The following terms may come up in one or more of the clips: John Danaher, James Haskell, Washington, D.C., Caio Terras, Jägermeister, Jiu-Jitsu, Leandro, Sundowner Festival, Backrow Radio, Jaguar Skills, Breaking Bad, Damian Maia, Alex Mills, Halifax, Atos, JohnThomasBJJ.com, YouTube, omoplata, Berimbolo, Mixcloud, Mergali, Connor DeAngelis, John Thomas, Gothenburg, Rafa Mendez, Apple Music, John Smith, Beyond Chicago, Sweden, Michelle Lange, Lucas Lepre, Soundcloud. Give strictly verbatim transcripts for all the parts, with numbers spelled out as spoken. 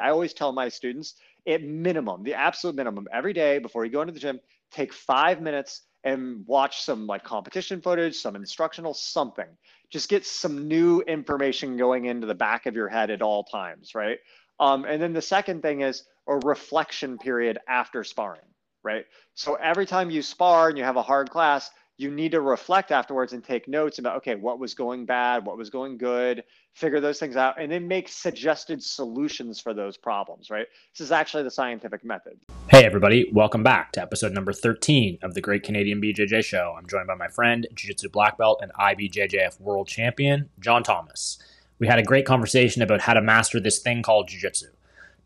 I always tell my students, at minimum, the absolute minimum, every day before you go into the gym, take five minutes and watch some like competition footage, some instructional, something. Just get some new information going into the back of your head at all times, right? Um, and then the second thing is a reflection period after sparring, right? So every time you spar and you have a hard class, you need to reflect afterwards and take notes about, okay, what was going bad? What was going good? Figure those things out and then make suggested solutions for those problems, right? This is actually the scientific method. Hey everybody, welcome back to episode number thirteen of The Great Canadian B J J Show. I'm joined by my friend, Jiu-Jitsu Black Belt and I B J J F World Champion, John Thomas. We had a great conversation about how to master this thing called Jiu-Jitsu,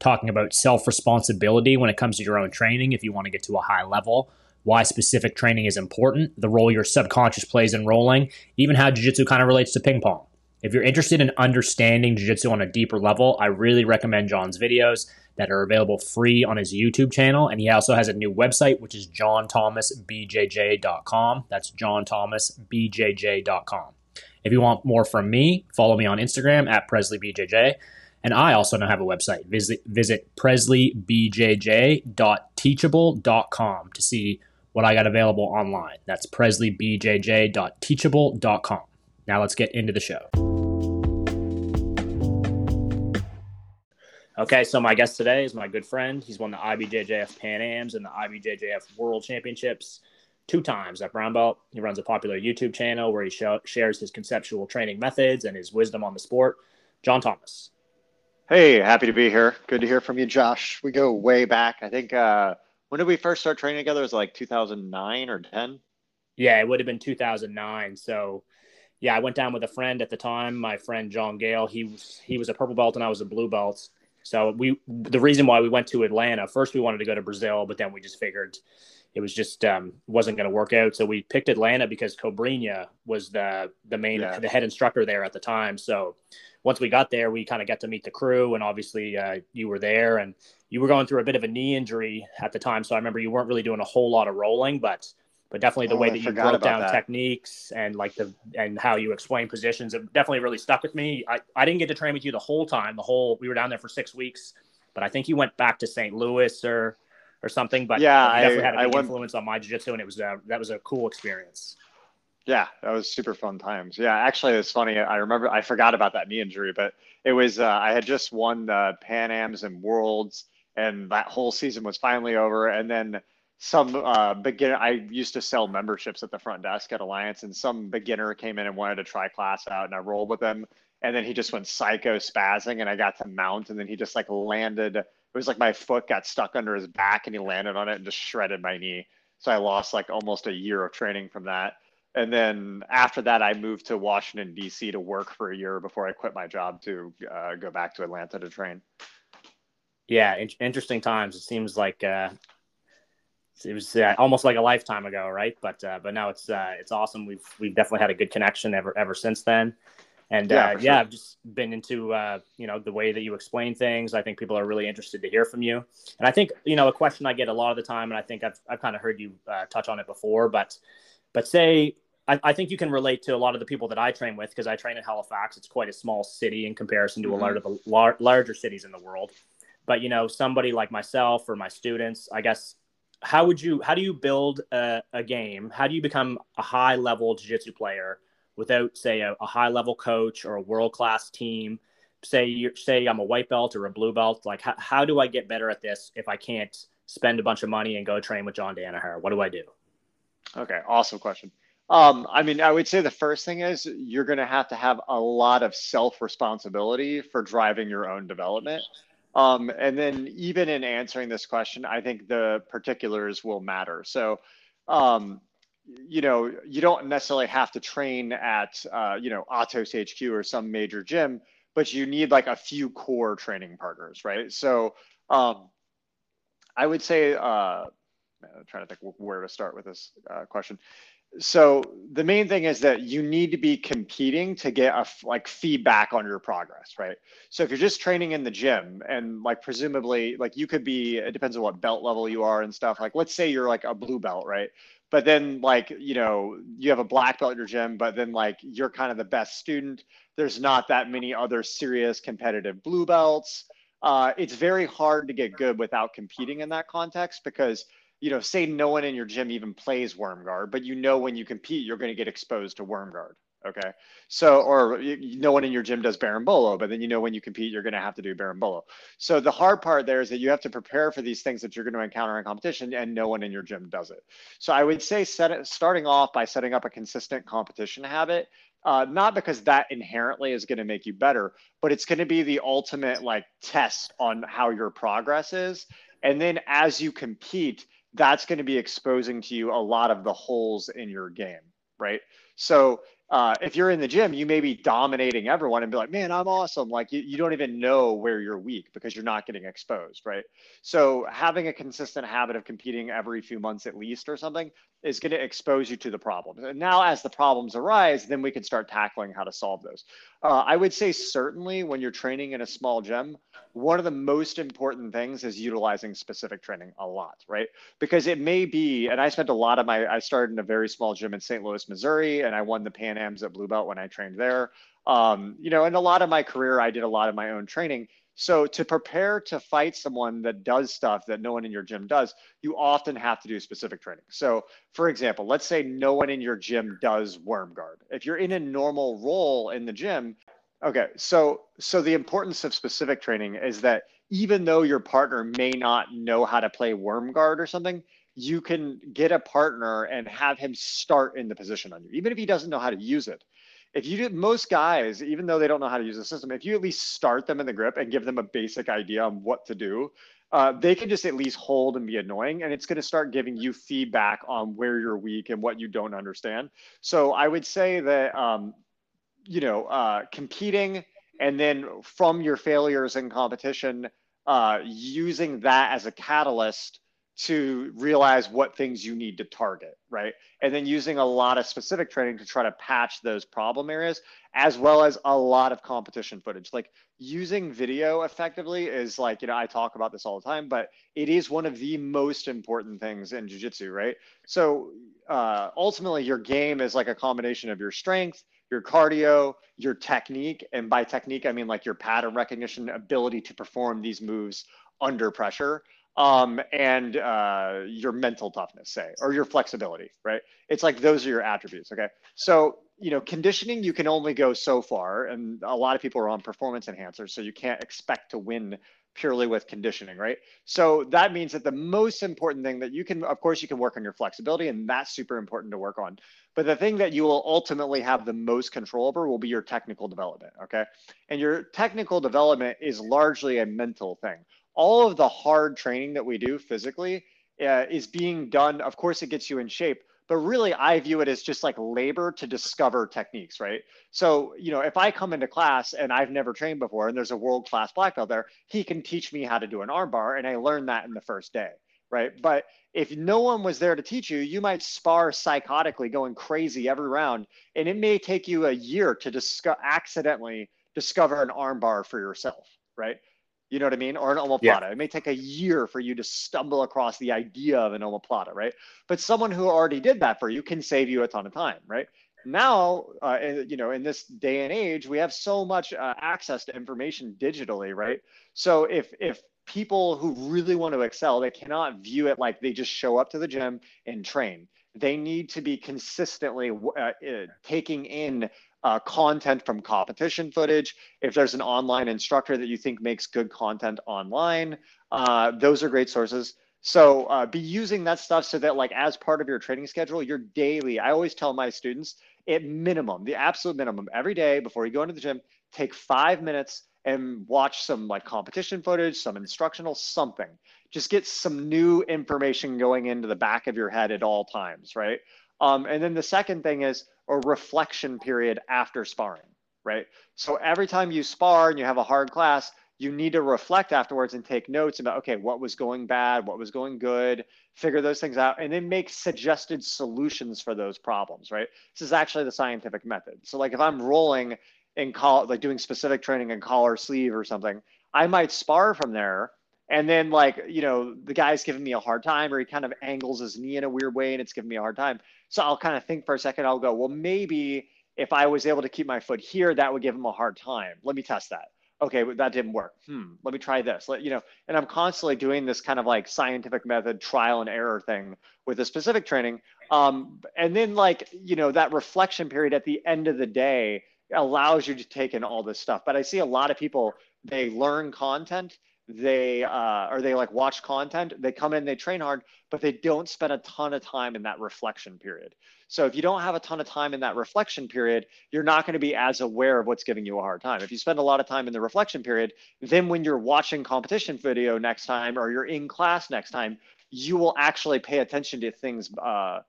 talking about self-responsibility when it comes to your own training if you want to get to a high level, why specific training is important, the role your subconscious plays in rolling, even how jiu-jitsu kind of relates to ping pong. If you're interested in understanding jiu-jitsu on a deeper level, I really recommend John's videos that are available free on his YouTube channel, and he also has a new website, which is John Thomas B J J dot com. That's John Thomas B J J dot com. If you want more from me, follow me on Instagram at presley b j j. And I also now have a website. Visit, visit presley b j j dot teachable dot com to see what I got available online. That's presley b j j dot teachable dot com. Now let's get into the show. Okay, so my guest today is my good friend. He's won the I B J J F Pan Ams and the I B J J F World Championships two times at brown belt. He runs a popular YouTube channel where he sh- shares his conceptual training methods and his wisdom on the sport. John Thomas. Hey, happy to be here. Good to hear from you, Josh. We go way back. I think... Uh... When did we first start training together? It was like two thousand nine or ten? Yeah, it would have been two thousand nine. So, yeah, I went down with a friend at the time, my friend John Gale. He was, he was a purple belt and I was a blue belt. So we the reason why we went to Atlanta, first we wanted to go to Brazil, but then we just figured it was just um, wasn't going to work out. So we picked Atlanta because Cobrinha was the, the main yeah. the head instructor there at the time. So once we got there, we kind of got to meet the crew, and obviously uh, you were there, and you were going through a bit of a knee injury at the time, so I remember you weren't really doing a whole lot of rolling, but but definitely the oh, way that I you broke down that. techniques and like the and how you explain positions, it definitely really stuck with me. I, I didn't get to train with you the whole time. The whole we were down there for six weeks, but I think you went back to Saint Louis or or something. But yeah, you definitely I, had a big went... influence on my jiu-jitsu, and it was a, that was a cool experience. Yeah, that was super fun times. Yeah, actually, it's funny. I remember I forgot about that knee injury, but it was uh, I had just won the Pan Ams and Worlds, and that whole season was finally over. And then some uh, beginner, I used to sell memberships at the front desk at Alliance, and some beginner came in and wanted to try class out, and I rolled with him. And then he just went psycho spazzing, and I got to mount, and then he just like landed. It was like my foot got stuck under his back, and he landed on it and just shredded my knee. So I lost like almost a year of training from that. And then after that, I moved to Washington, D C to work for a year before I quit my job to uh, go back to Atlanta to train. Yeah, in- interesting times. It seems like uh, it was uh, almost like a lifetime ago, right? But uh, but now it's uh, it's awesome. We've we've definitely had a good connection ever ever since then. And yeah, uh, yeah sure. I've just been into uh, you know the way that you explain things. I think people are really interested to hear from you. And I think you know a question I get a lot of the time, and I think I've I've kind of heard you uh, touch on it before, but but say. I, I think you can relate to a lot of the people that I train with because I train in Halifax. It's quite a small city in comparison to mm-hmm. a lot of the lar- larger cities in the world. But, you know, somebody like myself or my students, I guess, how would you, how do you build a, a game? How do you become a high level jiu-jitsu player without, say, a, a high level coach or a world-class team? Say, you're, say I'm a white belt or a blue belt. Like, how, how do I get better at this if I can't spend a bunch of money and go train with John Danaher? What do I do? Okay, awesome question. Um, I mean, I would say the first thing is you're going to have to have a lot of self-responsibility for driving your own development. Um, and then even in answering this question, I think the particulars will matter. So, um, you know, you don't necessarily have to train at, uh, you know, Atos H Q or some major gym, but you need like a few core training partners, right? So um, I would say, uh, I'm trying to think where to start with this uh, question. So the main thing is that you need to be competing to get a, like feedback on your progress, right? So if you're just training in the gym and like presumably like you could be, it depends on what belt level you are and stuff. Like let's say you're like a blue belt, right? But then like, you know, you have a black belt in your gym, but then like you're kind of the best student. There's not that many other serious competitive blue belts. uh, it's very hard to get good without competing in that context because, you know, say no one in your gym even plays Worm Guard, but you know when you compete, you're going to get exposed to Worm Guard. Okay. So, or you, no one in your gym does Berimbolo, but then you know when you compete, you're going to have to do Berimbolo. So the hard part there is that you have to prepare for these things that you're going to encounter in competition, and no one in your gym does it. So I would say set it, starting off by setting up a consistent competition habit, uh, not because that inherently is going to make you better, but it's going to be the ultimate like test on how your progress is. And then as you compete, that's going to be exposing to you a lot of the holes in your game, right? So uh, if you're in the gym, you may be dominating everyone and be like, man, I'm awesome. Like you, you don't even know where you're weak because you're not getting exposed, right? So having a consistent habit of competing every few months at least or something is going to expose you to the problems. And now as the problems arise, then we can start tackling how to solve those. Uh, I would say certainly when you're training in a small gym, one of the most important things is utilizing specific training a lot, right? Because it may be, and I spent a lot of my, I started in a very small gym in Saint Louis, Missouri, and I won the Pan Ams at Blue Belt when I trained there. Um, you know, and a lot of my career, I did a lot of my own training. So to prepare to fight someone that does stuff that no one in your gym does, you often have to do specific training. So for example, let's say no one in your gym does Worm Guard. If you're in a normal role in the gym, okay, so so the importance of specific training is that even though your partner may not know how to play Worm Guard or something, you can get a partner and have him start in the position on you, even if he doesn't know how to use it. If you did, most guys, even though they don't know how to use the system, if you at least start them in the grip and give them a basic idea on what to do, uh, they can just at least hold and be annoying. And it's going to start giving you feedback on where you're weak and what you don't understand. So I would say that, um, you know, uh, competing and then from your failures in competition, uh, using that as a catalyst to realize what things you need to target, right? And then using a lot of specific training to try to patch those problem areas, as well as a lot of competition footage. Like using video effectively is like, you know, I talk about this all the time, but it is one of the most important things in jiu-jitsu, right? So uh, ultimately your game is like a combination of your strength, your cardio, your technique. And by technique, I mean like your pattern recognition, ability to perform these moves under pressure. Um, and uh, your mental toughness, say, or your flexibility, right? It's like those are your attributes, okay? So, you know, conditioning, you can only go so far, and a lot of people are on performance enhancers, so you can't expect to win purely with conditioning, right? So that means that the most important thing that you can, of course, you can work on your flexibility, and that's super important to work on. But the thing that you will ultimately have the most control over will be your technical development, okay? And your technical development is largely a mental thing. All of the hard training that we do physically uh, is being done. Of course, it gets you in shape, but really I view it as just like labor to discover techniques, right? So, you know, if I come into class and I've never trained before and there's a world-class black belt there, he can teach me how to do an arm bar, and I learned that in the first day, right? But if no one was there to teach you, you might spar psychotically going crazy every round, and it may take you a year to disco- accidentally discover an arm bar for yourself, right? You know what I mean? Or an omoplata. Yeah. It may take a year for you to stumble across the idea of an omoplata, right? But someone who already did that for you can save you a ton of time, right? Now, uh, you know, in this day and age, we have so much uh, access to information digitally, right? So if if people who really want to excel, they cannot view it like they just show up to the gym and train. They need to be consistently uh, uh, taking in Uh, content from competition footage. If there's an online instructor that you think makes good content online, uh, those are great sources. So uh, be using that stuff so that like as part of your training schedule, your daily, I always tell my students at minimum, the absolute minimum every day before you go into the gym, take five minutes and watch some like competition footage, some instructional something. Just get some new information going into the back of your head at all times, right? Um, and then the second thing is, or reflection period after sparring, right? So every time you spar and you have a hard class, you need to reflect afterwards and take notes about, okay, what was going bad? What was going good? Figure those things out and then make suggested solutions for those problems, right? This is actually the scientific method. So like if I'm rolling in collar, like doing specific training in collar sleeve or something, I might spar from there. And then like, you know, the guy's giving me a hard time or he kind of angles his knee in a weird way and it's giving me a hard time. So I'll kind of think for a second, I'll go, well, maybe if I was able to keep my foot here, that would give him a hard time. Let me test that. okay, but that didn't work. Hmm, let me try this. Let, you know, and I'm constantly doing this kind of like scientific method, trial and error thing with a specific training. Um, and then like, you know, that reflection period at the end of the day allows you to take in all this stuff. But I see a lot of people, they learn content, they uh, or they like watch content, they come in, they train hard, but they don't spend a ton of time in that reflection period. So if you don't have a ton of time in that reflection period, you're not going to be as aware of what's giving you a hard time. If you spend a lot of time in the reflection period, then when you're watching competition video next time, or you're in class next time, you will actually pay attention to things uh,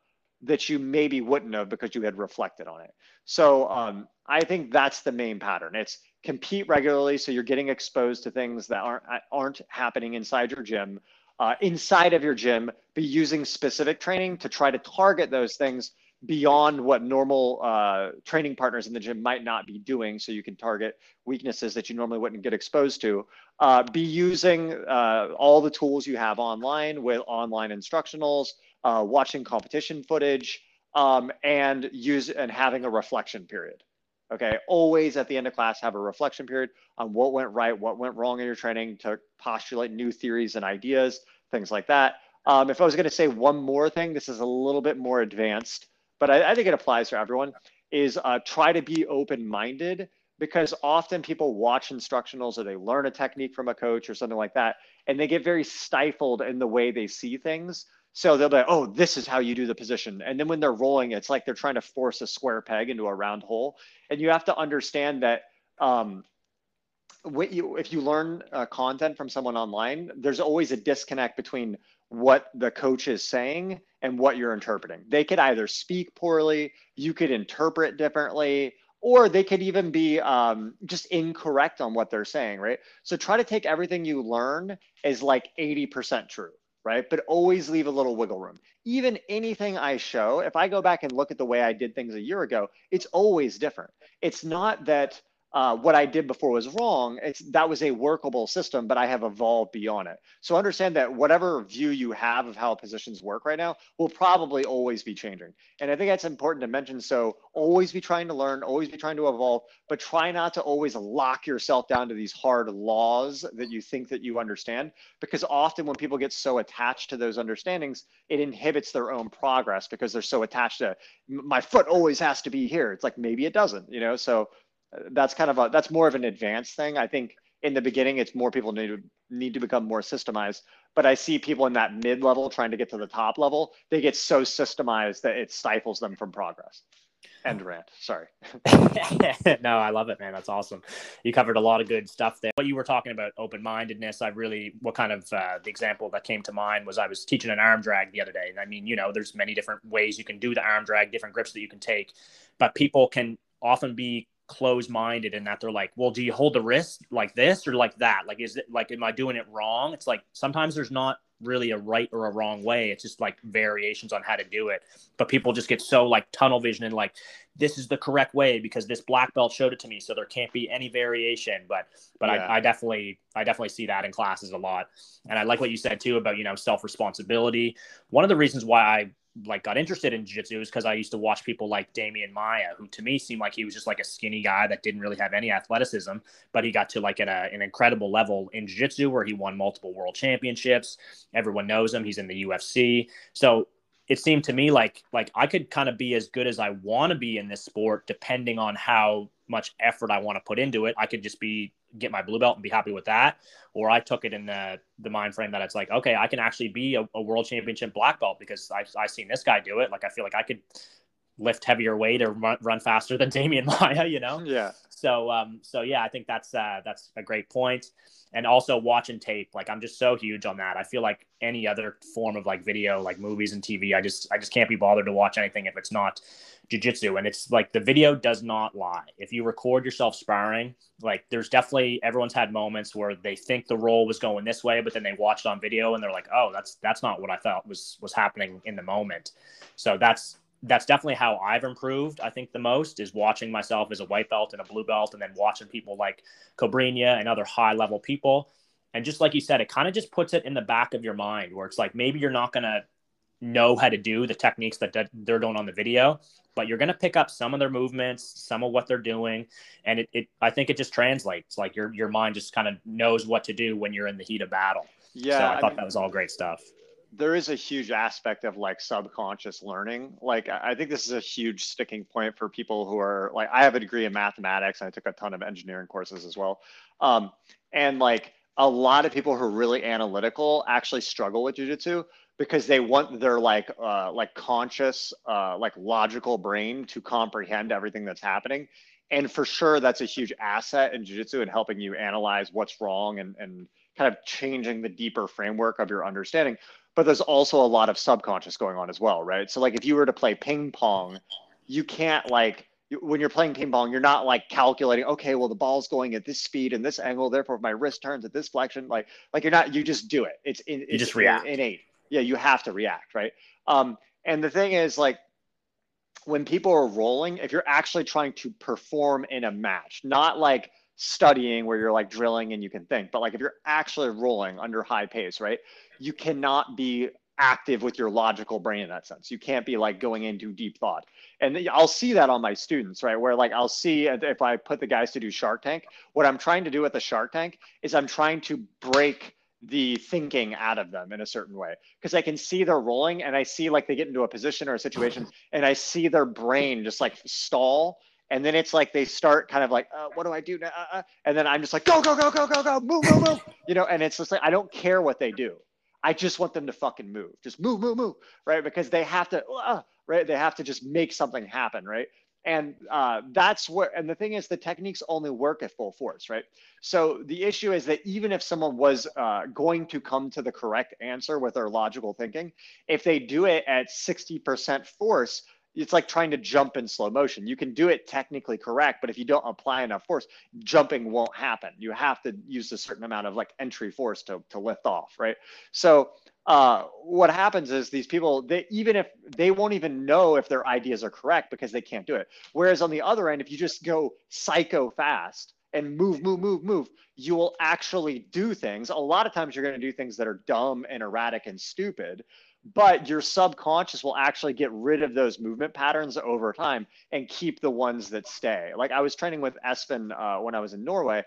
that you maybe wouldn't have because you had reflected on it. So um, I think that's the main pattern. It's compete regularly, so you're getting exposed to things that aren't aren't happening inside your gym, uh, inside of your gym, be using specific training to try to target those things beyond what normal uh, training partners in the gym might not be doing, so you can target weaknesses that you normally wouldn't get exposed to. Uh, be using uh, all the tools you have online with online instructionals, uh, watching competition footage, um, and use and having a reflection period. Okay, always at the end of class, have a reflection period on what went right, what went wrong in your training, to postulate new theories and ideas, things like that. Um, if I was going to say one more thing, this is a little bit more advanced, but I, I think it applies for everyone, is uh, try to be open-minded, because often people watch instructionals or they learn a technique from a coach or something like that, and they get very stifled in the way they see things. So they'll be like, oh, this is how you do the position. And then when they're rolling, it's like they're trying to force a square peg into a round hole. And you have to understand that um, what you, if you learn uh, content from someone online, there's always a disconnect between what the coach is saying and what you're interpreting. They could either speak poorly, you could interpret differently, or they could even be um, just incorrect on what they're saying, right? So try to take everything you learn as like eighty percent true. Right? But always leave a little wiggle room. Even anything I show, if I go back and look at the way I did things a year ago, it's always different. It's not that uh, what I did before was wrong. It's that was a workable system, but I have evolved beyond it. So understand that whatever view you have of how positions work right now will probably always be changing. And I think that's important to mention. So always be trying to learn, always be trying to evolve, but try not to always lock yourself down to these hard laws that you think that you understand, because often when people get so attached to those understandings, it inhibits their own progress because they're so attached to my foot always has to be here. It's like, maybe it doesn't, you know? So that's kind of a, that's more of an advanced thing. I think in the beginning, it's more people need to need to become more systemized, but I see people in that mid level trying to get to the top level. They get so systemized that it stifles them from progress. End rant. Sorry. No, I love it, man. That's awesome. You covered a lot of good stuff there. What you were talking about, open-mindedness, I really, what kind of, uh, the example that came to mind was I was teaching an arm drag the other day. And I mean, you know, there's many different ways you can do the arm drag, different grips that you can take, but people can often be closed-minded in that they're like, well, do you hold the wrist like this or like that? Like, is it like, am I doing it wrong? It's like, sometimes there's not really a right or a wrong way. It's just like variations on how to do it. But people just get so like tunnel vision and like, this is the correct way because this black belt showed it to me. So there can't be any variation. But, but yeah. I, I definitely, I definitely see that in classes a lot. And I like what you said too about, you know, self-responsibility. One of the reasons why I like got interested in jiu-jitsu is because I used to watch people like Damian Maia, who to me seemed like he was just like a skinny guy that didn't really have any athleticism, but he got to like an, a, an incredible level in jiu-jitsu where he won multiple world championships. Everyone knows him. He's in the U F C. So it seemed to me like, like I could kind of be as good as I want to be in this sport, depending on how much effort I want to put into it. I could just be, get my blue belt and be happy with that. Or I took it in the, the mind frame that it's like, okay, I can actually be a, a world championship black belt because I've, I've seen this guy do it. Like, I feel like I could lift heavier weight or run, run faster than Damian Maia, you know? Yeah. So, um, so yeah, I think that's, uh, that's a great point. And also watching tape. Like, I'm just so huge on that. I feel like any other form of like video, like movies and T V, I just, I just can't be bothered to watch anything if it's not jiu-jitsu. And it's like, the video does not lie. If you record yourself sparring, like there's definitely, everyone's had moments where they think the roll was going this way, but then they watched on video and they're like, oh, that's, that's not what I thought was, was happening in the moment. So that's, that's definitely how I've improved. I think the most is watching myself as a white belt and a blue belt, and then watching people like Cobrinha and other high level people. And just like you said, it kind of just puts it in the back of your mind where it's like, maybe you're not going to know how to do the techniques that they're doing on the video, but you're going to pick up some of their movements, some of what they're doing. And it, it I think it just translates, like your, your mind just kind of knows what to do when you're in the heat of battle. Yeah. So I, I thought mean, that was all great stuff. There is a huge aspect of like subconscious learning. Like, I think this is a huge sticking point for people who are like, I have a degree in mathematics and I took a ton of engineering courses as well. Um, and like a lot of people who are really analytical actually struggle with jiu-jitsu because they want their like, uh, like conscious, uh, like logical brain to comprehend everything that's happening. And for sure, that's a huge asset in jiu-jitsu and helping you analyze what's wrong and, and kind of changing the deeper framework of your understanding. But there's also a lot of subconscious going on as well, right? So like if you were to play ping pong, you can't like, when you're playing ping pong, you're not like calculating, okay, well, the ball's going at this speed and this angle, therefore if my wrist turns at this flexion, like like you're not, you just do it. It's, in, it's you just react. Innate. Yeah, you have to react, right? Um, and the thing is like, when people are rolling, if you're actually trying to perform in a match, not like studying where you're like drilling and you can think, but like if you're actually rolling under high pace, right? You cannot be active with your logical brain in that sense. You can't be like going into deep thought. And I'll see that on my students, right? Where like I'll see if I put the guys to do Shark Tank, what I'm trying to do with the Shark Tank is I'm trying to break the thinking out of them in a certain way. Because I can see they're rolling and I see like they get into a position or a situation and I see their brain just like stall. And then it's like they start kind of like, uh, what do I do now? Uh, uh, and then I'm just like, go, go, go, go, go, go, move, move, move. You know, and it's just like, I don't care what they do. I just want them to fucking move. Just move, move, move, right? Because they have to, uh, right? They have to just make something happen, right? And uh, that's where, and the thing is, the techniques only work at full force, right? So the issue is that even if someone was uh, going to come to the correct answer with their logical thinking, if they do it at sixty percent force, it's like trying to jump in slow motion. You can do it technically correct, but if you don't apply enough force, jumping won't happen. You have to use a certain amount of like entry force to, to lift off, right? So uh, what happens is these people, they, even if they won't even know if their ideas are correct because they can't do it. Whereas on the other end, if you just go psycho fast and move, move, move, move, you will actually do things. A lot of times you're gonna do things that are dumb and erratic and stupid, but your subconscious will actually get rid of those movement patterns over time and keep the ones that stay. Like I was training with Espen uh, when I was in Norway,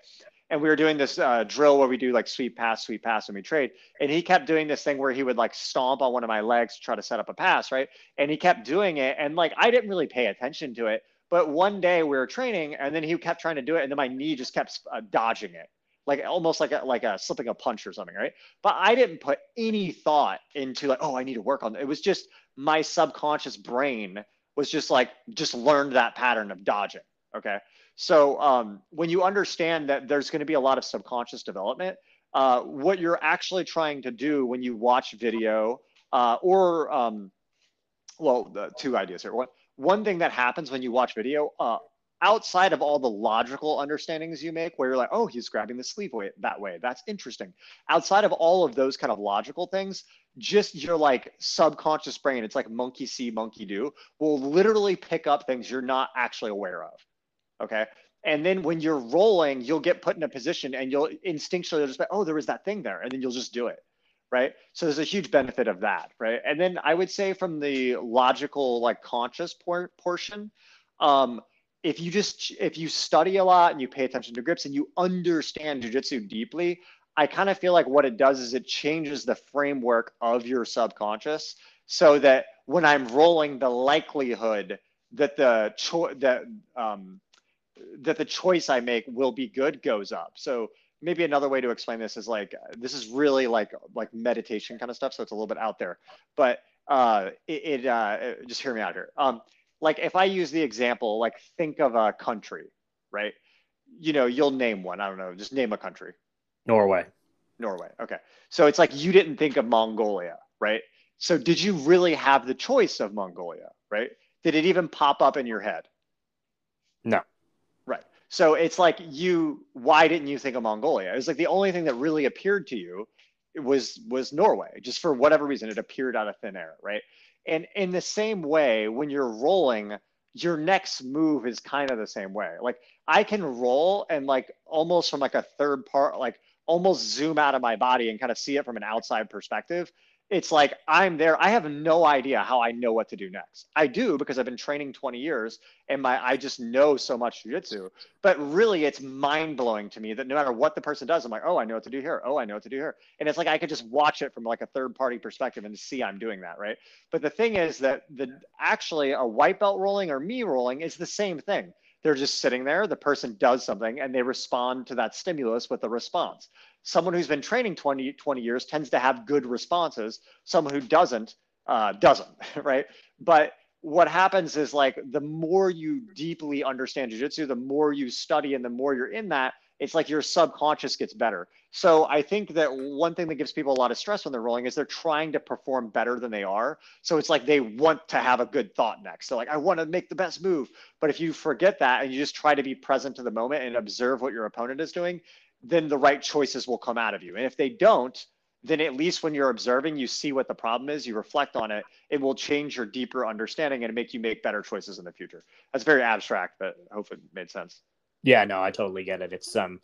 and we were doing this uh, drill where we do like sweep pass, sweep pass, and we trade. And he kept doing this thing where he would like stomp on one of my legs to try to set up a pass, right? And he kept doing it. And like, I didn't really pay attention to it, but one day we were training and then he kept trying to do it. And then my knee just kept uh, dodging it. Like almost like a, like a slipping a punch or something, right? But I didn't put any thought into like, oh, I need to work on it. It was just my subconscious brain was just like, just learned that pattern of dodging, okay? So um, when you understand that there's gonna be a lot of subconscious development, uh, what you're actually trying to do when you watch video uh, or, um, well, uh, two ideas here. One, one thing that happens when you watch video, uh, outside of all the logical understandings you make where you're like, oh, he's grabbing the sleeve way that way, that's interesting. Outside of all of those kind of logical things, just your like subconscious brain, it's like monkey see, monkey do, will literally pick up things you're not actually aware of, okay? And then when you're rolling, you'll get put in a position and you'll instinctually just be, oh, there was that thing there, and then you'll just do it, right? So there's a huge benefit of that, right? And then I would say from the logical, like conscious por portion, um, If you just, if you study a lot and you pay attention to grips and you understand jiu-jitsu deeply, I kind of feel like what it does is it changes the framework of your subconscious so that when I'm rolling, the likelihood that the, cho that, um, that the choice I make will be good goes up. So maybe another way to explain this is like, this is really like, like meditation kind of stuff. So it's a little bit out there, but uh, it, it uh, just hear me out here. Um, Like if I use the example, like think of a country, right? You know, you'll name one. I don't know. Just name a country. Norway. Norway. Okay. So it's like you didn't think of Mongolia, right? So did you really have the choice of Mongolia, right? Did it even pop up in your head? No. Right. So it's like you, why didn't you think of Mongolia? It was like the only thing that really appeared to you was, was Norway. Just for whatever reason, it appeared out of thin air, right? And in the same way, when you're rolling, your next move is kind of the same way. Like I can roll and like almost from like a third part, like almost zoom out of my body and kind of see it from an outside perspective. it's like I'm there. I have no idea how I know what to do next. I do because I've been training twenty years and my I just know so much jiu-jitsu. But really, it's mind-blowing to me that no matter what the person does, I'm like, oh, I know what to do here. Oh, I know what to do here. And it's like I could just watch it from like a third-party perspective and see I'm doing that, right? But the thing is that the actually a white belt rolling or me rolling is the same thing. They're just sitting there. The person does something and they respond to that stimulus with a response. Someone who's been training twenty years tends to have good responses. Someone who doesn't, uh, doesn't, right? But what happens is like the more you deeply understand jiu-jitsu, the more you study and the more you're in that, it's like your subconscious gets better. So I think that one thing that gives people a lot of stress when they're rolling is they're trying to perform better than they are. So it's like they want to have a good thought next. So like, I want to make the best move. But if you forget that and you just try to be present to the moment and observe what your opponent is doing, then the right choices will come out of you. And if they don't, then at least when you're observing, you see what the problem is, you reflect on it, it will change your deeper understanding and make you make better choices in the future. That's very abstract, but hopefully it made sense. Yeah, no, I totally get it. It's um,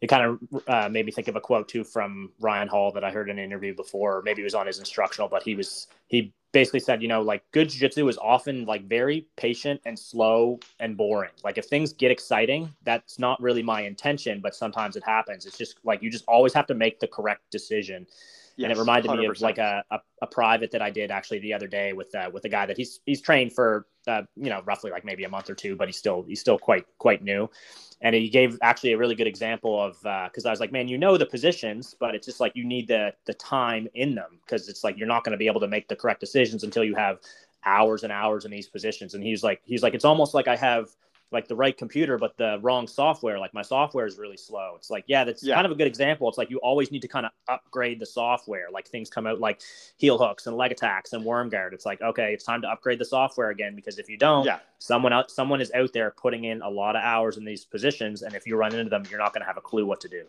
it kind of uh, made me think of a quote too from Ryan Hall that I heard in an interview before. Or maybe it was on his instructional, but he was he basically said, you know, like good jiu-jitsu is often like very patient and slow and boring. Like if things get exciting, that's not really my intention, but sometimes it happens. It's just like you just always have to make the correct decision. Yes, and it reminded one hundred percent me of like a, a, a private that I did actually the other day with uh, with a guy that he's he's trained for, uh, you know, roughly like maybe a month or two, but he's still he's still quite quite new. And he gave actually a really good example of because uh, I was like, man, you know, the positions, but it's just like you need the the time in them because it's like you're not going to be able to make the correct decisions until you have hours and hours in these positions. And he's like he's like, it's almost like I have like the right computer, but the wrong software. Like my software is really slow. It's like, yeah, that's yeah. kind of a good example. It's like, you always need to kind of upgrade the software. Like things come out like heel hooks and leg attacks and worm guard. It's like, okay, it's time to upgrade the software again, because if you don't, yeah. someone out, someone is out there putting in a lot of hours in these positions. And if you run into them, you're not going to have a clue what to do.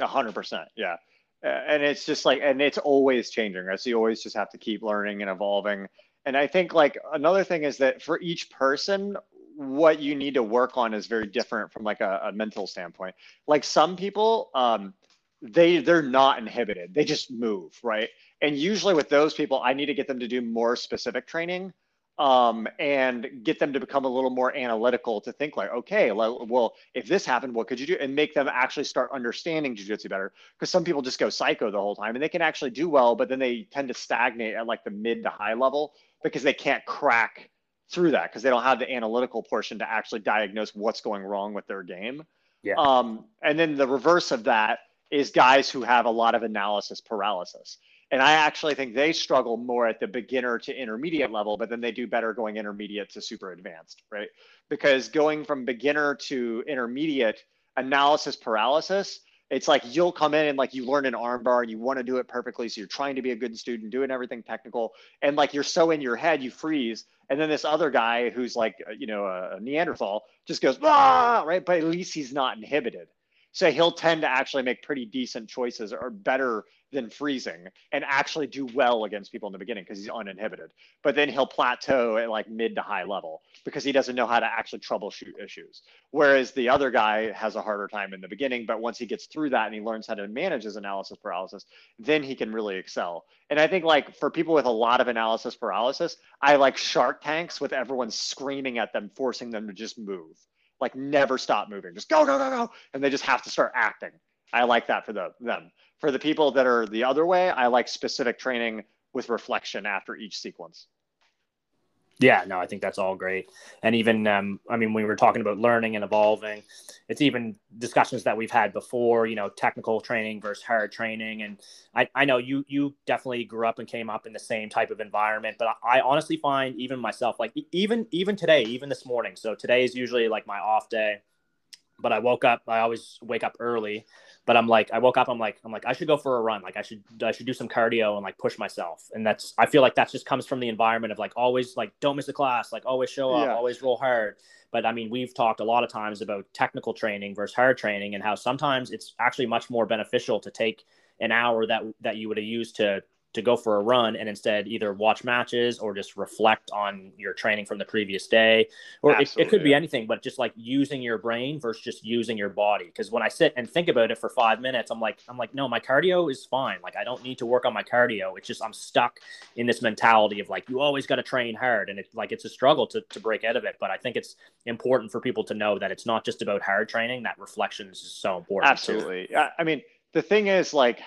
A hundred percent. Yeah. Uh, and it's just like, and it's always changing, right? So you always just have to keep learning and evolving. And I think like another thing is that for each person, what you need to work on is very different from like a, a mental standpoint. Like some people, um, they, they're not inhibited. They just move, right? And usually with those people, I need to get them to do more specific training um, and get them to become a little more analytical to think like, okay, well, if this happened, what could you do? And make them actually start understanding jiu-jitsu better. Because some people just go psycho the whole time and they can actually do well, but then they tend to stagnate at like the mid to high level because they can't crack through that because they don't have the analytical portion to actually diagnose what's going wrong with their game. Yeah. Um, and then the reverse of that is guys who have a lot of analysis paralysis. And I actually think they struggle more at the beginner to intermediate level, but then they do better going intermediate to super advanced, right? Because going from beginner to intermediate analysis paralysis, it's like you'll come in and like you learn an armbar and you want to do it perfectly. So you're trying to be a good student, doing everything technical. And like you're so in your head, you freeze. And then this other guy who's like, you know, a Neanderthal just goes, ah, right? But at least he's not inhibited. So he'll tend to actually make pretty decent choices or better than freezing and actually do well against people in the beginning because he's uninhibited. But then he'll plateau at like mid to high level because he doesn't know how to actually troubleshoot issues. Whereas the other guy has a harder time in the beginning, but once he gets through that and he learns how to manage his analysis paralysis, then he can really excel. And I think like for people with a lot of analysis paralysis, I like Shark Tanks with everyone screaming at them, forcing them to just move. Like never stop moving, just go, go, go, go. And they just have to start acting. I like that for the, them. For the people that are the other way, I like specific training with reflection after each sequence. Yeah, no, I think that's all great. And even, um, I mean, we were talking about learning and evolving. It's even discussions that we've had before, you know, technical training versus hard training. And I, I know you you definitely grew up and came up in the same type of environment. But I, I honestly find even myself, like even even today, even this morning. So today is usually like my off day. But I woke up, I always wake up early, but I'm like, I woke up, I'm like, I'm like, I should go for a run. Like I should, I should do some cardio and like push myself. And that's, I feel like that just comes from the environment of like, always like, don't miss a class, like always show up, yeah. always roll hard. But I mean, we've talked a lot of times about technical training versus hard training and how sometimes it's actually much more beneficial to take an hour that, that you would have used to to go for a run and instead either watch matches or just reflect on your training from the previous day, or it, it could be anything, but just like using your brain versus just using your body. Cause when I sit and think about it for five minutes, I'm like, I'm like, no, my cardio is fine. Like, I don't need to work on my cardio. It's just, I'm stuck in this mentality of like, you always got to train hard. And it's like, it's a struggle to, to break out of it. But I think it's important for people to know that it's not just about hard training, that reflection is just so important. Absolutely. Too. I mean, the thing is like,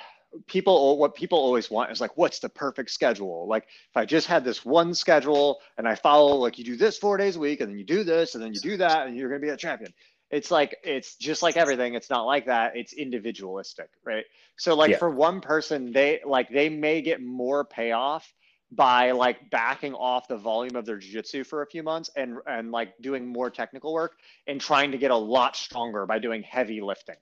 people, what people always want is like, what's the perfect schedule? Like, if I just had this one schedule and I follow, like, you do this four days a week and then you do this and then you do that and you're going to be a champion. It's like, it's just like everything. It's not like that. It's individualistic, right? So like, yeah. for one person, they like, they may get more payoff by like backing off the volume of their jiu-jitsu for a few months and, and like doing more technical work and trying to get a lot stronger by doing heavy lifting.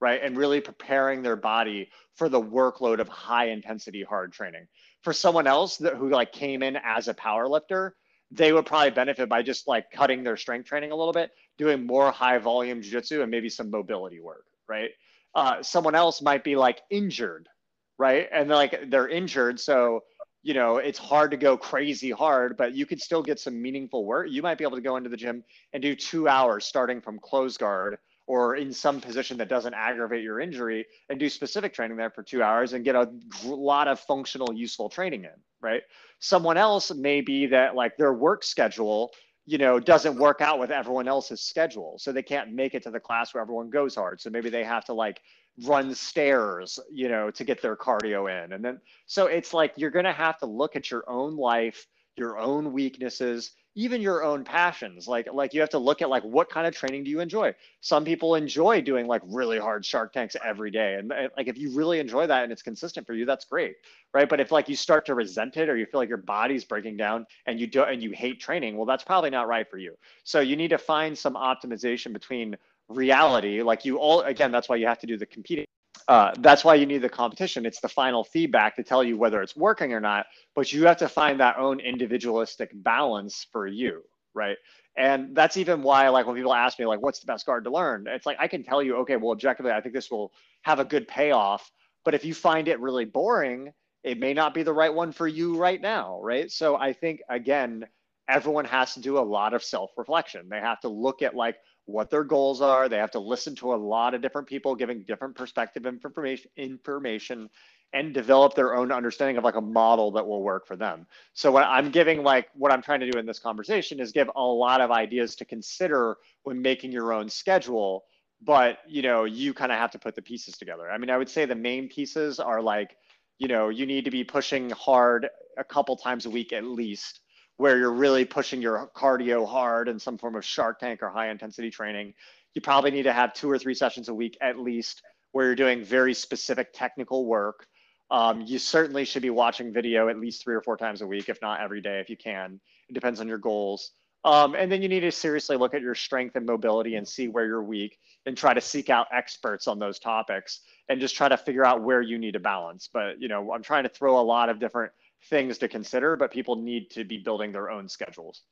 Right? And really preparing their body for the workload of high intensity, hard training. For someone else that, who like came in as a power lifter, they would probably benefit by just like cutting their strength training a little bit, doing more high volume jiu-jitsu and maybe some mobility work, right? Uh, someone else might be like injured, right? And like they're injured. So, you know, it's hard to go crazy hard, but you could still get some meaningful work. You might be able to go into the gym and do two hours starting from closed guard or in some position that doesn't aggravate your injury and do specific training there for two hours and get a lot of functional, useful training in, right? Someone else may be that like their work schedule, you know, doesn't work out with everyone else's schedule. So they can't make it to the class where everyone goes hard. So maybe they have to like run stairs, you know, to get their cardio in. And then, so it's like, you're gonna have to look at your own life, your own weaknesses, even your own passions. Like, like you have to look at like, what kind of training do you enjoy? Some people enjoy doing like really hard shark tanks every day. And like, if you really enjoy that and it's consistent for you, that's great. Right. But if like you start to resent it or you feel like your body's breaking down and you do and you hate training, well, that's probably not right for you. So you need to find some optimization between reality. Like you all, again, that's why you have to do the competing. Uh, that's why you need the competition. It's the final feedback to tell you whether it's working or not, but you have to find that own individualistic balance for you, right? And that's even why, like, when people ask me, like, what's the best guard to learn? It's like, I can tell you, okay, well, objectively, I think this will have a good payoff, but if you find it really boring, it may not be the right one for you right now, right? So I think, again, everyone has to do a lot of self-reflection. They have to look at, like, what their goals are. They have to listen to a lot of different people giving different perspective information, information and develop their own understanding of like a model that will work for them. So what I'm giving, like what I'm trying to do in this conversation is give a lot of ideas to consider when making your own schedule, but you know, you kind of have to put the pieces together. I mean, I would say the main pieces are like, you know, you need to be pushing hard a couple times a week at least, where you're really pushing your cardio hard and some form of shark tank or high intensity training. You probably need to have two or three sessions a week at least where you're doing very specific technical work. Um, you certainly should be watching video at least three or four times a week, if not every day, if you can. It depends on your goals. Um, and then you need to seriously look at your strength and mobility and see where you're weak and try to seek out experts on those topics and just try to figure out where you need to balance. But, you know, I'm trying to throw a lot of different things to consider, but people need to be building their own schedules.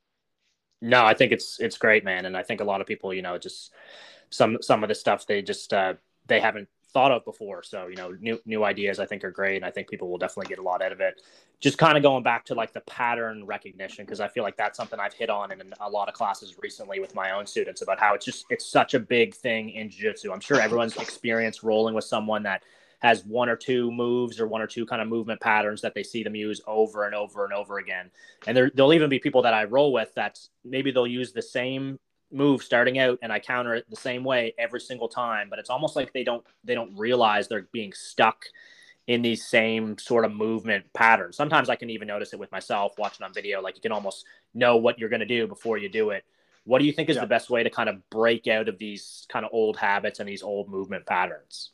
No, I think it's, it's great, man. And I think a lot of people, you know, just some, some of the stuff they just, uh, they haven't thought of before. So, you know, new, new ideas I think are great. And I think people will definitely get a lot out of it. Just kind of going back to like the pattern recognition, because I feel like that's something I've hit on in a lot of classes recently with my own students about how it's just, it's such a big thing in jiu-jitsu. I'm sure everyone's experienced rolling with someone that has one or two moves or one or two kind of movement patterns that they see them use over and over and over again. And there, there'll even be people that I roll with that maybe they'll use the same move starting out and I counter it the same way every single time, but it's almost like they don't, they don't realize they're being stuck in these same sort of movement patterns. Sometimes I can even notice it with myself watching on video, like you can almost know what you're going to do before you do it. What do you think is yeah. the best way to kind of break out of these kind of old habits and these old movement patterns?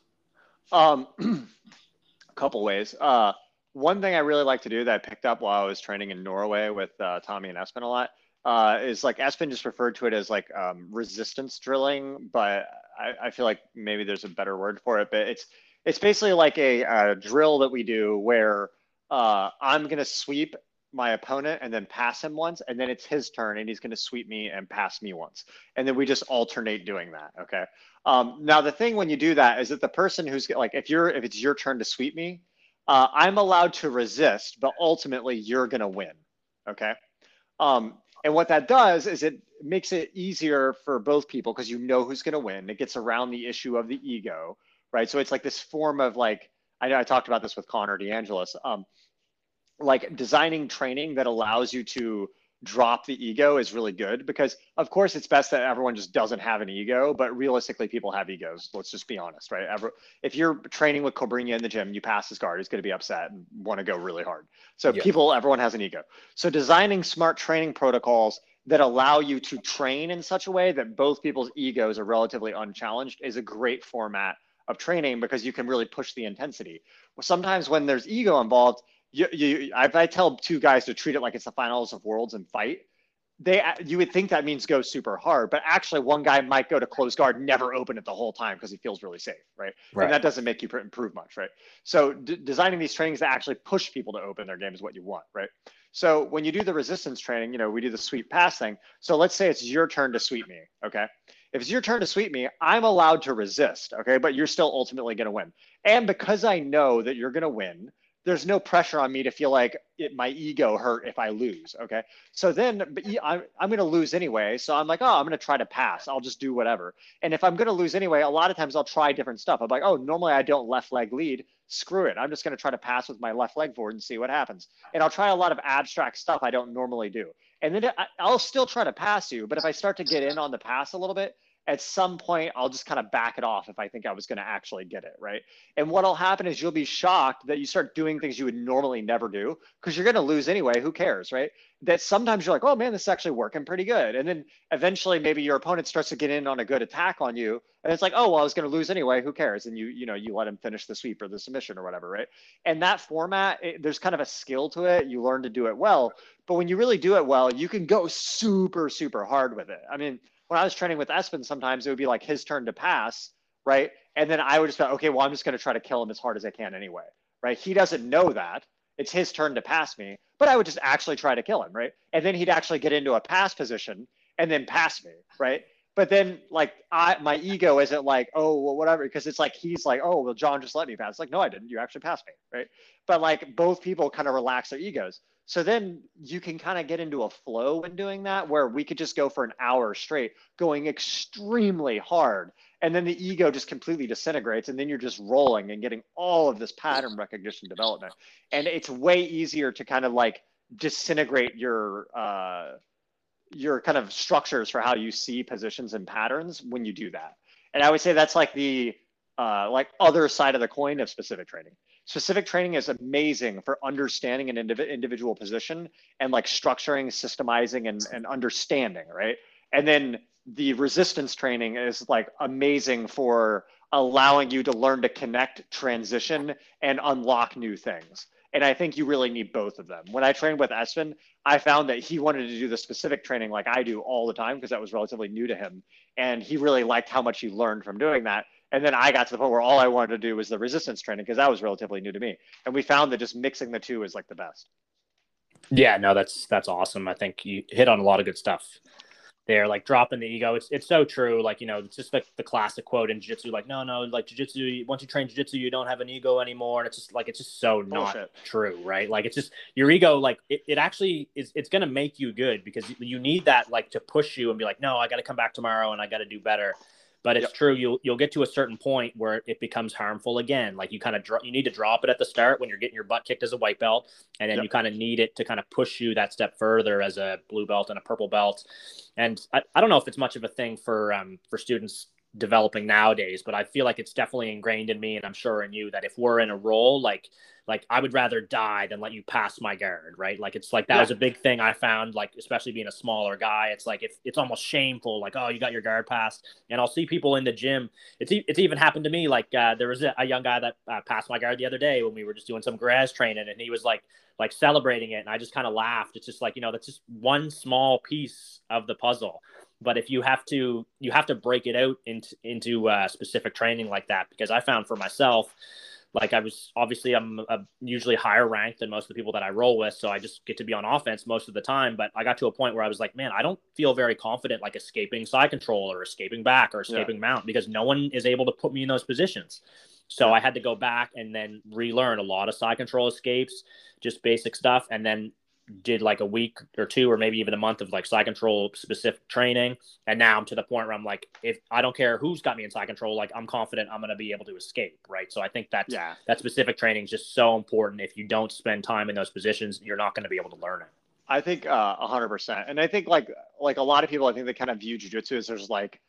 Um, a couple ways. Uh, one thing I really like to do that I picked up while I was training in Norway with uh, Tommy and Espen a lot uh, is like Espen just referred to it as like um, resistance drilling, but I, I feel like maybe there's a better word for it. But it's it's basically like a, a drill that we do where uh, I'm gonna sweep my opponent and then pass him once, and then it's his turn and he's going to sweep me and pass me once. And then we just alternate doing that. Okay. Um, now the thing when you do that is that the person who's like, if you're, if it's your turn to sweep me, Uh, I'm allowed to resist, but ultimately you're going to win. Okay. Um, and what that does is it makes it easier for both people because you know who's going to win. It gets around the issue of the ego, right? So it's like this form of like, I know I talked about this with Connor DeAngelis, um, like designing training that allows you to drop the ego is really good because of course it's best that everyone just doesn't have an ego, but realistically people have egos. Let's just be honest, right? Every, if you're training with Cobrinha in the gym, you pass his guard, he's going to be upset and want to go really hard. So yeah. people, everyone has an ego. So designing smart training protocols that allow you to train in such a way that both people's egos are relatively unchallenged is a great format of training because you can really push the intensity. Well, sometimes when there's ego involved, You, you, if I tell two guys to treat it like it's the finals of worlds and fight, they you would think that means go super hard, but actually one guy might go to close guard, never open it the whole time because he feels really safe, right? right? And that doesn't make you improve much, right? So d designing these trainings that actually push people to open their game is what you want, right? So when you do the resistance training, you know, we do the sweep pass thing. So let's say it's your turn to sweep me, okay? If it's your turn to sweep me, I'm allowed to resist, okay? But you're still ultimately going to win. And because I know that you're going to win, there's no pressure on me to feel like it, my ego hurt if I lose, okay? So then but I'm, I'm gonna lose anyway. So I'm like, oh, I'm gonna try to pass. I'll just do whatever. And if I'm gonna lose anyway, a lot of times I'll try different stuff. I'm like, oh, normally I don't left leg lead. Screw it. I'm just gonna try to pass with my left leg forward and see what happens. And I'll try a lot of abstract stuff I don't normally do. And then I, I'll still try to pass you, but if I start to get in on the pass a little bit, at some point, I'll just kind of back it off if I think I was going to actually get it, right? And what'll happen is you'll be shocked that you start doing things you would normally never do because you're going to lose anyway. Who cares, right? That sometimes you're like, oh man, this is actually working pretty good. And then eventually maybe your opponent starts to get in on a good attack on you. And it's like, oh, well, I was going to lose anyway. Who cares? And you, you know, you let him finish the sweep or the submission or whatever, right? And that format, it, there's kind of a skill to it. You learn to do it well. But when you really do it well, you can go super, super hard with it. I mean, when I was training with Espen, sometimes it would be like his turn to pass, right? And then I would just go, okay, well, I'm just going to try to kill him as hard as I can anyway, right? He doesn't know that. It's his turn to pass me, but I would just actually try to kill him, right? And then he'd actually get into a pass position and then pass me, right? But then, like, I, my ego isn't like, oh, well, whatever, because it's like he's like, oh, well, John just let me pass. It's like, no, I didn't. You actually passed me, right? But, like, both people kind of relax their egos. So then you can kind of get into a flow when doing that where we could just go for an hour straight going extremely hard. And then the ego just completely disintegrates. And then you're just rolling and getting all of this pattern recognition development. And it's way easier to kind of like disintegrate your, uh, your kind of structures for how you see positions and patterns when you do that. And I would say that's like the uh, like other side of the coin of specific training. Specific training is amazing for understanding an indiv individual position and like structuring, systemizing, and, and understanding, right? And then the resistance training is like amazing for allowing you to learn to connect, transition, and unlock new things. And I think you really need both of them. When I trained with Espen, I found that he wanted to do the specific training like I do all the time because that was relatively new to him. And he really liked how much he learned from doing that. And then I got to the point where all I wanted to do was the resistance training because that was relatively new to me. And we found that just mixing the two is like the best. Yeah, no, that's that's awesome. I think you hit on a lot of good stuff there, like dropping the ego. It's it's so true. Like, you know, it's just like the classic quote in jiu-jitsu, like, no, no, like jiu-jitsu, once you train jiu-jitsu, you don't have an ego anymore. And it's just like, it's just so Bullshit. Not true, right? Like, it's just your ego, like it, it actually is, it's going to make you good because you need that, like, to push you and be like, no, I got to come back tomorrow and I got to do better. But it's yep. true. You'll, you'll get to a certain point where it becomes harmful again. Like you kind of you need to drop it at the start when you're getting your butt kicked as a white belt. And then yep. you kind of need it to kind of push you that step further as a blue belt and a purple belt. And I, I don't know if it's much of a thing for, um, for students developing nowadays, but I feel like it's definitely ingrained in me and I'm sure in you that if we're in a role, like, like I would rather die than let you pass my guard, right? Like, it's like, that yeah. was a big thing I found, like, especially being a smaller guy, it's like, it's, it's almost shameful. Like, oh, you got your guard passed. And I'll see people in the gym. It's, it's even happened to me. Like, uh, there was a, a young guy that uh, passed my guard the other day when we were just doing some grass training and he was like, like celebrating it. And I just kind of laughed. It's just like, you know, that's just one small piece of the puzzle. But if you have to, you have to break it out into, into uh, specific training like that, because I found for myself, like I was obviously I'm a usually higher ranked than most of the people that I roll with. So I just get to be on offense most of the time. But I got to a point where I was like, man, I don't feel very confident, like escaping side control or escaping back or escaping yeah. mount, because no one is able to put me in those positions. So I had to go back and then relearn a lot of side control escapes, just basic stuff, and then did like a week or two or maybe even a month of like side control specific training. And now I'm to the point where I'm like, if I don't care who's got me in side control, like I'm confident I'm going to be able to escape. Right. So I think that's, yeah. that specific training is just so important. If you don't spend time in those positions, you're not going to be able to learn it. I think uh, one hundred percent. And I think like, like a lot of people, I think they kind of view jiu-jitsu as there's like,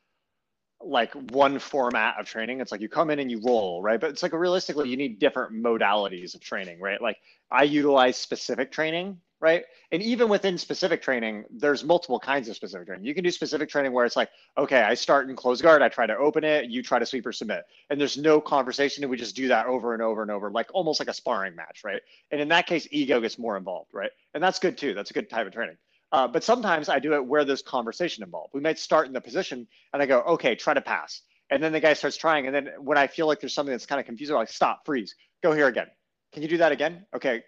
like one format of training. It's like you come in and you roll, right? But it's like realistically, you need different modalities of training, right? Like I utilize specific training, right? And even within specific training, there's multiple kinds of specific training. You can do specific training where it's like, okay, I start in closed guard, I try to open it, you try to sweep or submit. And there's no conversation, and we just do that over and over and over, like almost like a sparring match, right? And in that case, ego gets more involved, right? And that's good too. That's a good type of training. Uh, but sometimes I do it where there's conversation involved. We might start in the position and I go, okay, try to pass. And then the guy starts trying. And then when I feel like there's something that's kind of confusing, I'm like, stop, freeze, go here again. Can you do that again? Okay,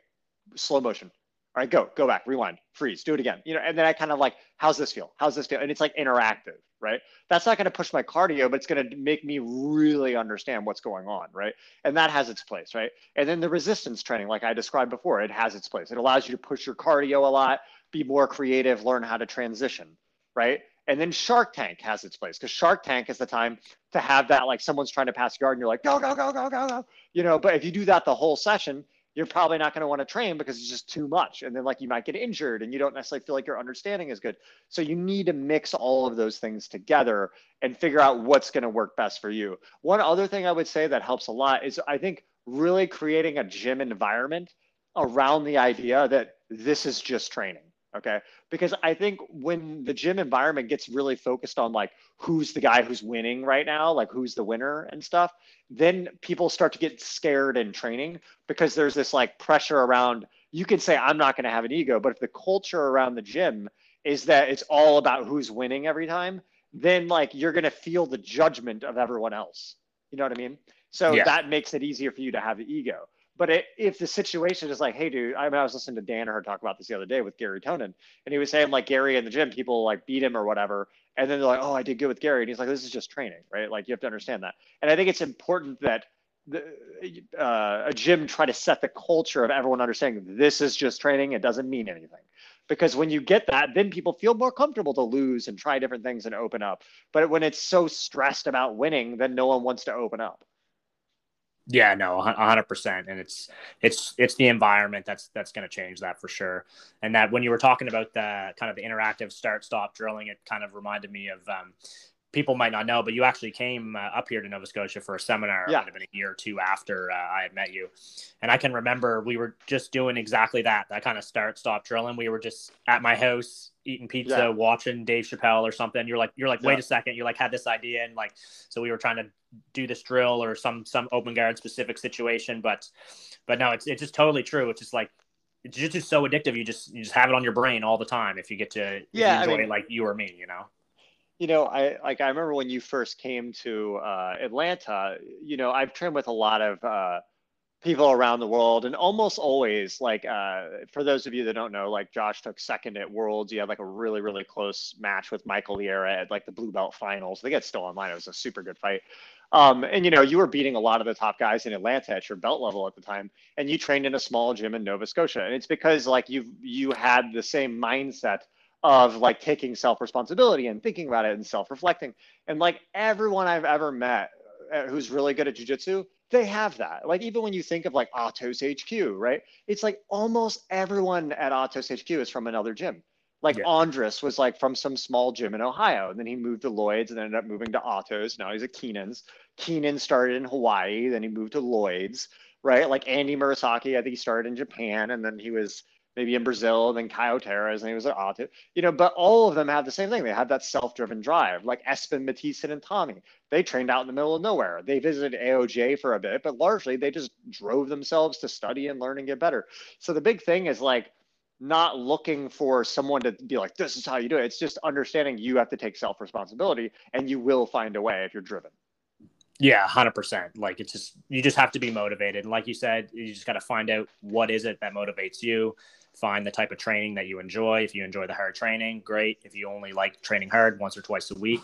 slow motion. All right, go, go back, rewind, freeze, do it again. You know, and then I kind of like, how's this feel? How's this feel? And it's like interactive, right? That's not going to push my cardio, but it's going to make me really understand what's going on, right? And that has its place, right? And then the resistance training, like I described before, it has its place. It allows you to push your cardio a lot, be more creative, learn how to transition, right? And then Shark Tank has its place, because Shark Tank is the time to have that, like someone's trying to pass guard and you're like, go, go, go, go, go, go. You know, but if you do that the whole session, you're probably not going to want to train because it's just too much. And then like you might get injured and you don't necessarily feel like your understanding is good. So you need to mix all of those things together and figure out what's going to work best for you. One other thing I would say that helps a lot is I think really creating a gym environment around the idea that this is just training. Okay. Because I think when the gym environment gets really focused on like, who's the guy who's winning right now, like who's the winner and stuff, then people start to get scared in training because there's this like pressure around, you can say, I'm not going to have an ego, but if the culture around the gym is that it's all about who's winning every time, then like, you're going to feel the judgment of everyone else. You know what I mean? So yeah. that makes it easier for you to have the ego. But it, if the situation is like, hey, dude, I, mean, I was listening to Danaher talk about this the other day with Gary Tonin, and he was saying like Gary in the gym, people like beat him or whatever. And then they're like, oh, I did good with Gary. And he's like, this is just training, right? Like you have to understand that. And I think it's important that the, uh, a gym try to set the culture of everyone understanding this is just training. It doesn't mean anything. Because when you get that, then people feel more comfortable to lose and try different things and open up. But when it's so stressed about winning, then no one wants to open up. Yeah, no, a hundred percent. And it's, it's, it's the environment that's, that's going to change that for sure. And that when you were talking about the kind of the interactive start, stop drilling, it kind of reminded me of, um, people might not know, but you actually came uh, up here to Nova Scotia for a seminar. Yeah. It would have been a year or two after uh, I had met you. And I can remember we were just doing exactly that, that kind of start, stop drilling. We were just at my house eating pizza, yeah. watching Dave Chappelle or something. You're like, you're like, wait yeah. a second. You like had this idea. And like, so we were trying to do this drill or some, some open guard specific situation, but, but no, it's, it's just totally true. It's just like, it's just, just so addictive. You just, you just have it on your brain all the time. If you get to yeah, enjoy I mean, it like you or me, you know? You know, I like I remember when you first came to uh, Atlanta, you know, I've trained with a lot of uh, people around the world, and almost always like uh, for those of you that don't know, like Josh took second at Worlds. You had like a really, really close match with Michael Liera at like the Blue Belt Finals. I think it's still online. It was a super good fight. Um, and, you know, you were beating a lot of the top guys in Atlanta at your belt level at the time, and you trained in a small gym in Nova Scotia. And it's because like you you had the same mindset of like taking self-responsibility and thinking about it and self-reflecting. And like everyone I've ever met who's really good at jiu-jitsu, they have that. Like even when you think of like Atos H Q, right? It's like almost everyone at Atos H Q is from another gym. Like yeah. Andres was like from some small gym in Ohio, and then he moved to Lloyd's and ended up moving to Atos. Now he's at Keenan's. Keenan started in Hawaii, then he moved to Lloyd's, right? Like Andy Murasaki, I think he started in Japan, and then he was maybe in Brazil, and then Caio Terras, and he was at Atos, you know, but all of them have the same thing. They have that self-driven drive, like Espen, Matisen, and Tommy. They trained out in the middle of nowhere. They visited A O J for a bit, but largely they just drove themselves to study and learn and get better. So the big thing is like not looking for someone to be like, this is how you do it. It's just understanding you have to take self-responsibility, and you will find a way if you're driven. Yeah, one hundred percent. Like it's just, you just have to be motivated. And like you said, you just got to find out what is it that motivates you. Find the type of training that you enjoy. If you enjoy the hard training, great. If you only like training hard once or twice a week,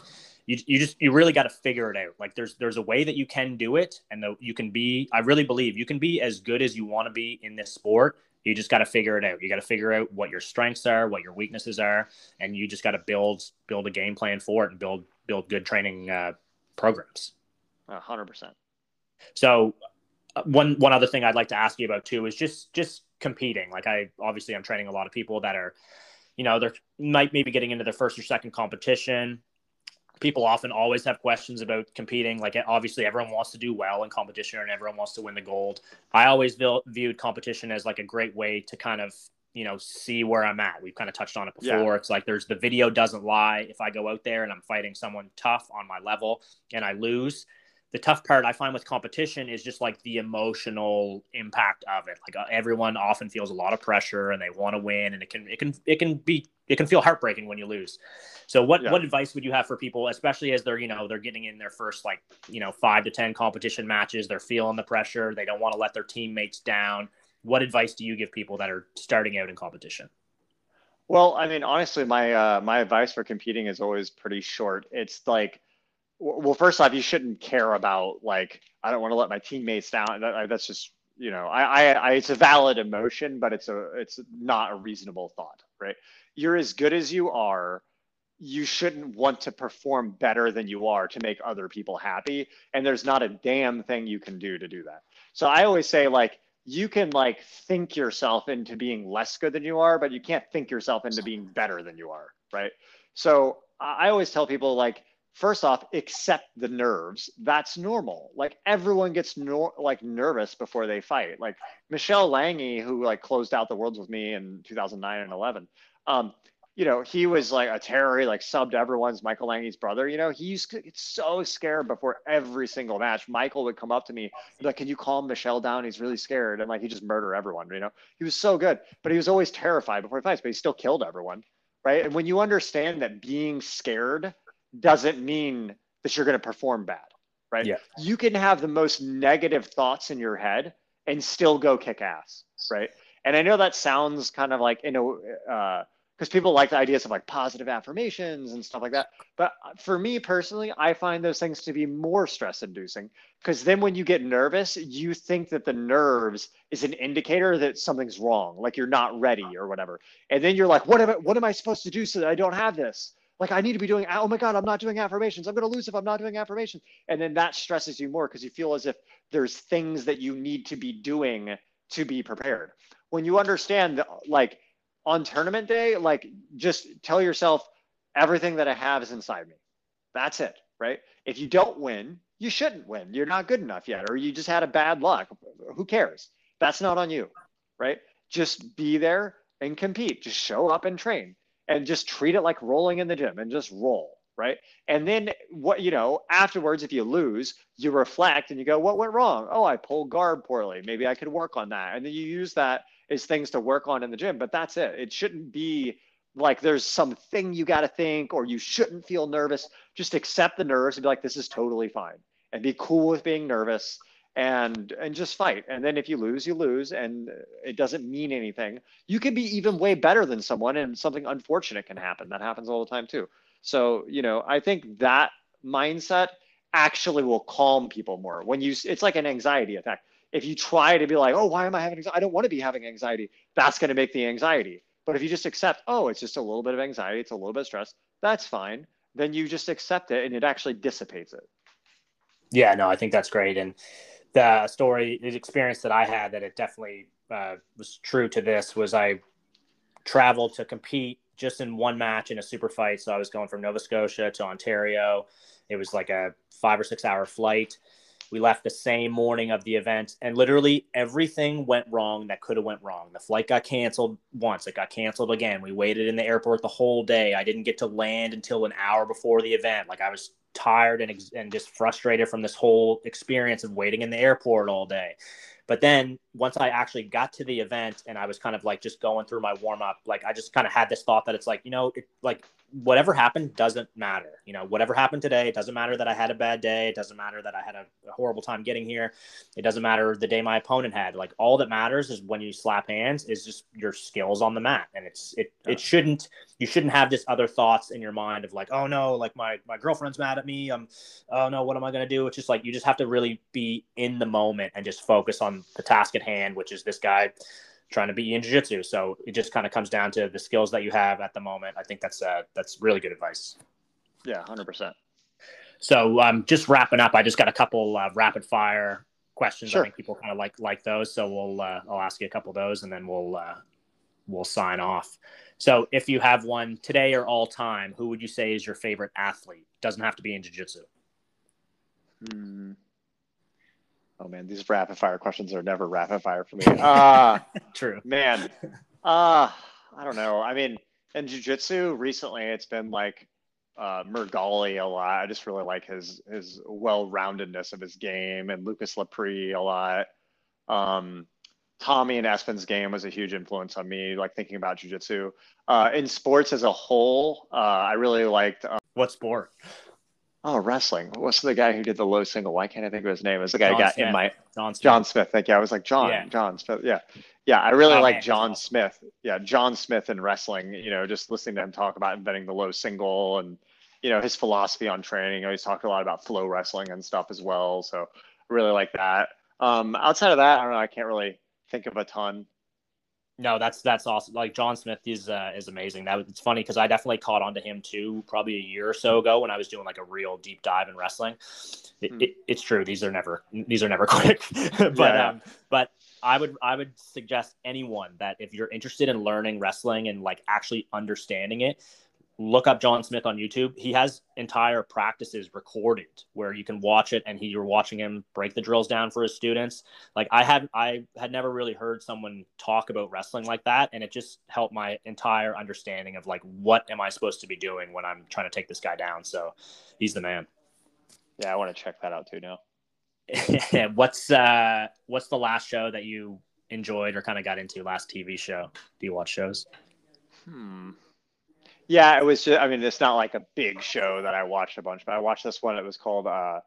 you you just you really got to figure it out. Like there's there's a way that you can do it, and the, you can be. I really believe you can be as good as you want to be in this sport. You just got to figure it out. You got to figure out what your strengths are, what your weaknesses are, and you just got to build build a game plan for it and build build good training uh, programs. A hundred percent. So uh, one one other thing I'd like to ask you about too is just just competing. Like I obviously I'm training a lot of people that are, you know, they're might maybe getting into their first or second competition. People often always have questions about competing. Like obviously everyone wants to do well in competition and everyone wants to win the gold. I always vil- viewed competition as like a great way to kind of, you know, see where I'm at. We've kind of touched on it before. Yeah. It's like, there's the video doesn't lie. If I go out there and I'm fighting someone tough on my level and I lose, the tough part I find with competition is just like the emotional impact of it. Like everyone often feels a lot of pressure and they want to win, and it can, it can, it can be, it can feel heartbreaking when you lose. So what, yeah. what advice would you have for people, especially as they're, you know, they're getting in their first, like, you know, five to ten competition matches, they're feeling the pressure. They don't want to let their teammates down. What advice do you give people that are starting out in competition? Well, I mean, honestly, my, uh, my advice for competing is always pretty short. It's like, well, first off, you shouldn't care about, like, I don't want to let my teammates down. That, that's just, you know, I, I, I, it's a valid emotion, but it's a, it's not a reasonable thought, right? You're as good as you are. You shouldn't want to perform better than you are to make other people happy. And there's not a damn thing you can do to do that. So I always say, like, you can, like, think yourself into being less good than you are, but you can't think yourself into being better than you are, right? So I always tell people, like, first off, accept the nerves. That's normal. Like everyone gets nor- like nervous before they fight. Like Michelle Lange, who like closed out the worlds with me in two thousand nine and eleven. Um, you know, he was like a terror, like subbed everyone's Michael Lange's brother. You know, he used to get so scared before every single match. Michael would come up to me like, "Can you calm Michelle down? He's really scared." And like, he just murder everyone. You know, he was so good, but he was always terrified before he fights. But he still killed everyone, right? And when you understand that being scared doesn't mean that you're going to perform bad, right? Yeah. You can have the most negative thoughts in your head and still go kick ass, right? And I know that sounds kind of like, you know, uh, because people like the ideas of like positive affirmations and stuff like that. But for me personally, I find those things to be more stress inducing, because then when you get nervous, you think that the nerves is an indicator that something's wrong, like you're not ready or whatever. And then you're like, what am I, what am I supposed to do so that I don't have this? Like I need to be doing, oh my God, I'm not doing affirmations. I'm going to lose if I'm not doing affirmations. And then that stresses you more because you feel as if there's things that you need to be doing to be prepared. When you understand, like on tournament day, like just tell yourself everything that I have is inside me. That's it, right? If you don't win, you shouldn't win. You're not good enough yet, or you just had a bad luck. Who cares? That's not on you, right? Just be there and compete. Just show up and train. And just treat it like rolling in the gym and just roll, right? And then what, you know, afterwards, if you lose, you reflect and you go, what went wrong? Oh, I pulled guard poorly. Maybe I could work on that. And then you use that as things to work on in the gym, but that's it. It shouldn't be like there's something you got to think or you shouldn't feel nervous. Just accept the nerves and be like, this is totally fine, and be cool with being nervous. And and just fight. And then if you lose, you lose, and it doesn't mean anything. You could be even way better than someone, and something unfortunate can happen. That happens all the time too. So, you know, I think that mindset actually will calm people more. When you, it's like an anxiety attack. If you try to be like, oh, why am I having anxiety? I don't want to be having anxiety. That's going to make the anxiety. But if you just accept, oh, it's just a little bit of anxiety, it's a little bit of stress, that's fine. Then you just accept it, and it actually dissipates it. Yeah, no, I think that's great. And the story, the experience that I had that it definitely uh, was true to this was I traveled to compete just in one match in a super fight. So I was going from Nova Scotia to Ontario. It was like a five or six hour flight. We left the same morning of the event, and literally everything went wrong that could have went wrong. The flight got canceled once. It got canceled again. We waited in the airport the whole day. I didn't get to land until an hour before the event. Like I was tired and, and just frustrated from this whole experience of waiting in the airport all day. But then once I actually got to the event and I was kind of like just going through my warm up, like I just kind of had this thought that it's like, you know, it, like whatever happened doesn't matter. You know, whatever happened today, it doesn't matter that I had a bad day. It doesn't matter that I had a, a horrible time getting here. It doesn't matter the day my opponent had. Like all that matters is when you slap hands is just your skills on the mat. And it's, it, it shouldn't, you shouldn't have this other thoughts in your mind of like, oh no, like my, my girlfriend's mad at me. I'm, oh no, what am I going to do? It's just like, you just have to really be in the moment and just focus on the task at hand, which is this guy trying to beat you in jiu-jitsu. So it just kind of comes down to the skills that you have at the moment. I think that's uh that's really good advice. Yeah, one hundred percent. So um just wrapping up, I just got a couple uh, rapid fire questions. Sure. I think people kind of like like those, so we'll uh, I'll ask you a couple of those and then we'll uh we'll sign off. So if you have one today or all time, who would you say is your favorite athlete? Doesn't have to be in jiu-jitsu. Hmm. Oh man, these rapid fire questions are never rapid fire for me. Uh, True. Man, uh, I don't know. I mean, in jiu-jitsu recently, it's been like uh, Mergali a lot. I just really like his his well-roundedness of his game, and Lucas Lepre a lot. Um, Tommy and Espen's game was a huge influence on me, like thinking about jiu-jitsu. Uh, in sports as a whole, uh, I really liked... Um, what sport? Oh, wrestling. What's the guy who did the low single? Why can't I think of his name? It's the guy I got Smith. in my John Smith. John Smith. Thank you. I was like, John, yeah. John Smith. Yeah. Yeah. I really oh, like man, John awesome. Smith. Yeah. John Smith in wrestling, you know, just listening to him talk about inventing the low single and, you know, his philosophy on training. He's talked a lot about flow wrestling and stuff as well. So I really like that. Um, outside of that, I don't know. I can't really think of a ton. No, that's that's awesome. Like John Smith is uh, is amazing. That was, it's funny because I definitely caught on to him too, probably a year or so ago when I was doing like a real deep dive in wrestling. It, mm. it, it's true. These are never these are never quick. but yeah. um, but I would I would suggest anyone that if you're interested in learning wrestling and like actually understanding it, look up John Smith on YouTube. He has entire practices recorded where you can watch it, and he, you're watching him break the drills down for his students. Like I had, I had never really heard someone talk about wrestling like that. And it just helped my entire understanding of like, what am I supposed to be doing when I'm trying to take this guy down? So he's the man. Yeah. I want to check that out too now. what's, uh, what's the last show that you enjoyed or kind of got into, last T V show? Do you watch shows? Hmm. Yeah, it was just, I mean, it's not like a big show that I watched a bunch, but I watched this one. It was called, uh,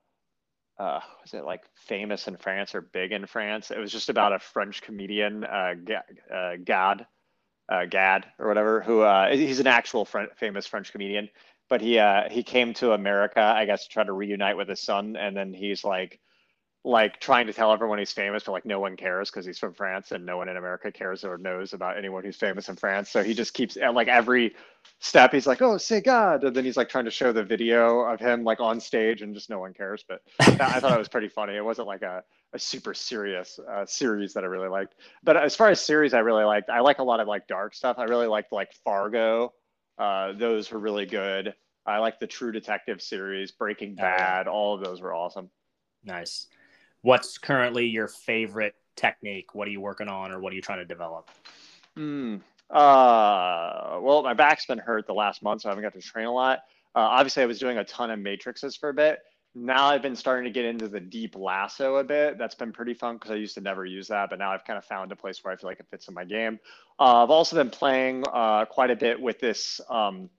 uh, was it like Famous in France or Big in France? It was just about a French comedian, uh, uh, Gad, uh, Gad or whatever, who uh, he's an actual French, famous French comedian, but he uh, he came to America, I guess, to try to reunite with his son. And then he's like, like trying to tell everyone he's famous, but like no one cares because he's from France and no one in America cares or knows about anyone who's famous in France. So he just keeps like every step he's like, oh, say God. And then he's like trying to show the video of him like on stage and just no one cares. But I thought it was pretty funny. It wasn't like a, a super serious uh, series that I really liked. But as far as series I really liked, I like a lot of like dark stuff. I really liked like Fargo. Uh, those were really good. I like the True Detective series, Breaking Bad. All of those were awesome. Nice. What's currently your favorite technique? What are you working on, or what are you trying to develop? Mm, uh, well, my back's been hurt the last month, so I haven't got to train a lot. Uh, obviously, I was doing a ton of matrixes for a bit. Now I've been starting to get into the deep lasso a bit. That's been pretty fun because I used to never use that, but now I've kind of found a place where I feel like it fits in my game. Uh, I've also been playing uh, quite a bit with this um,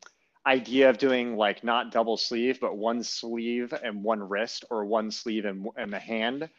idea of doing like not double sleeve, but one sleeve and one wrist, or one sleeve and, and the hand,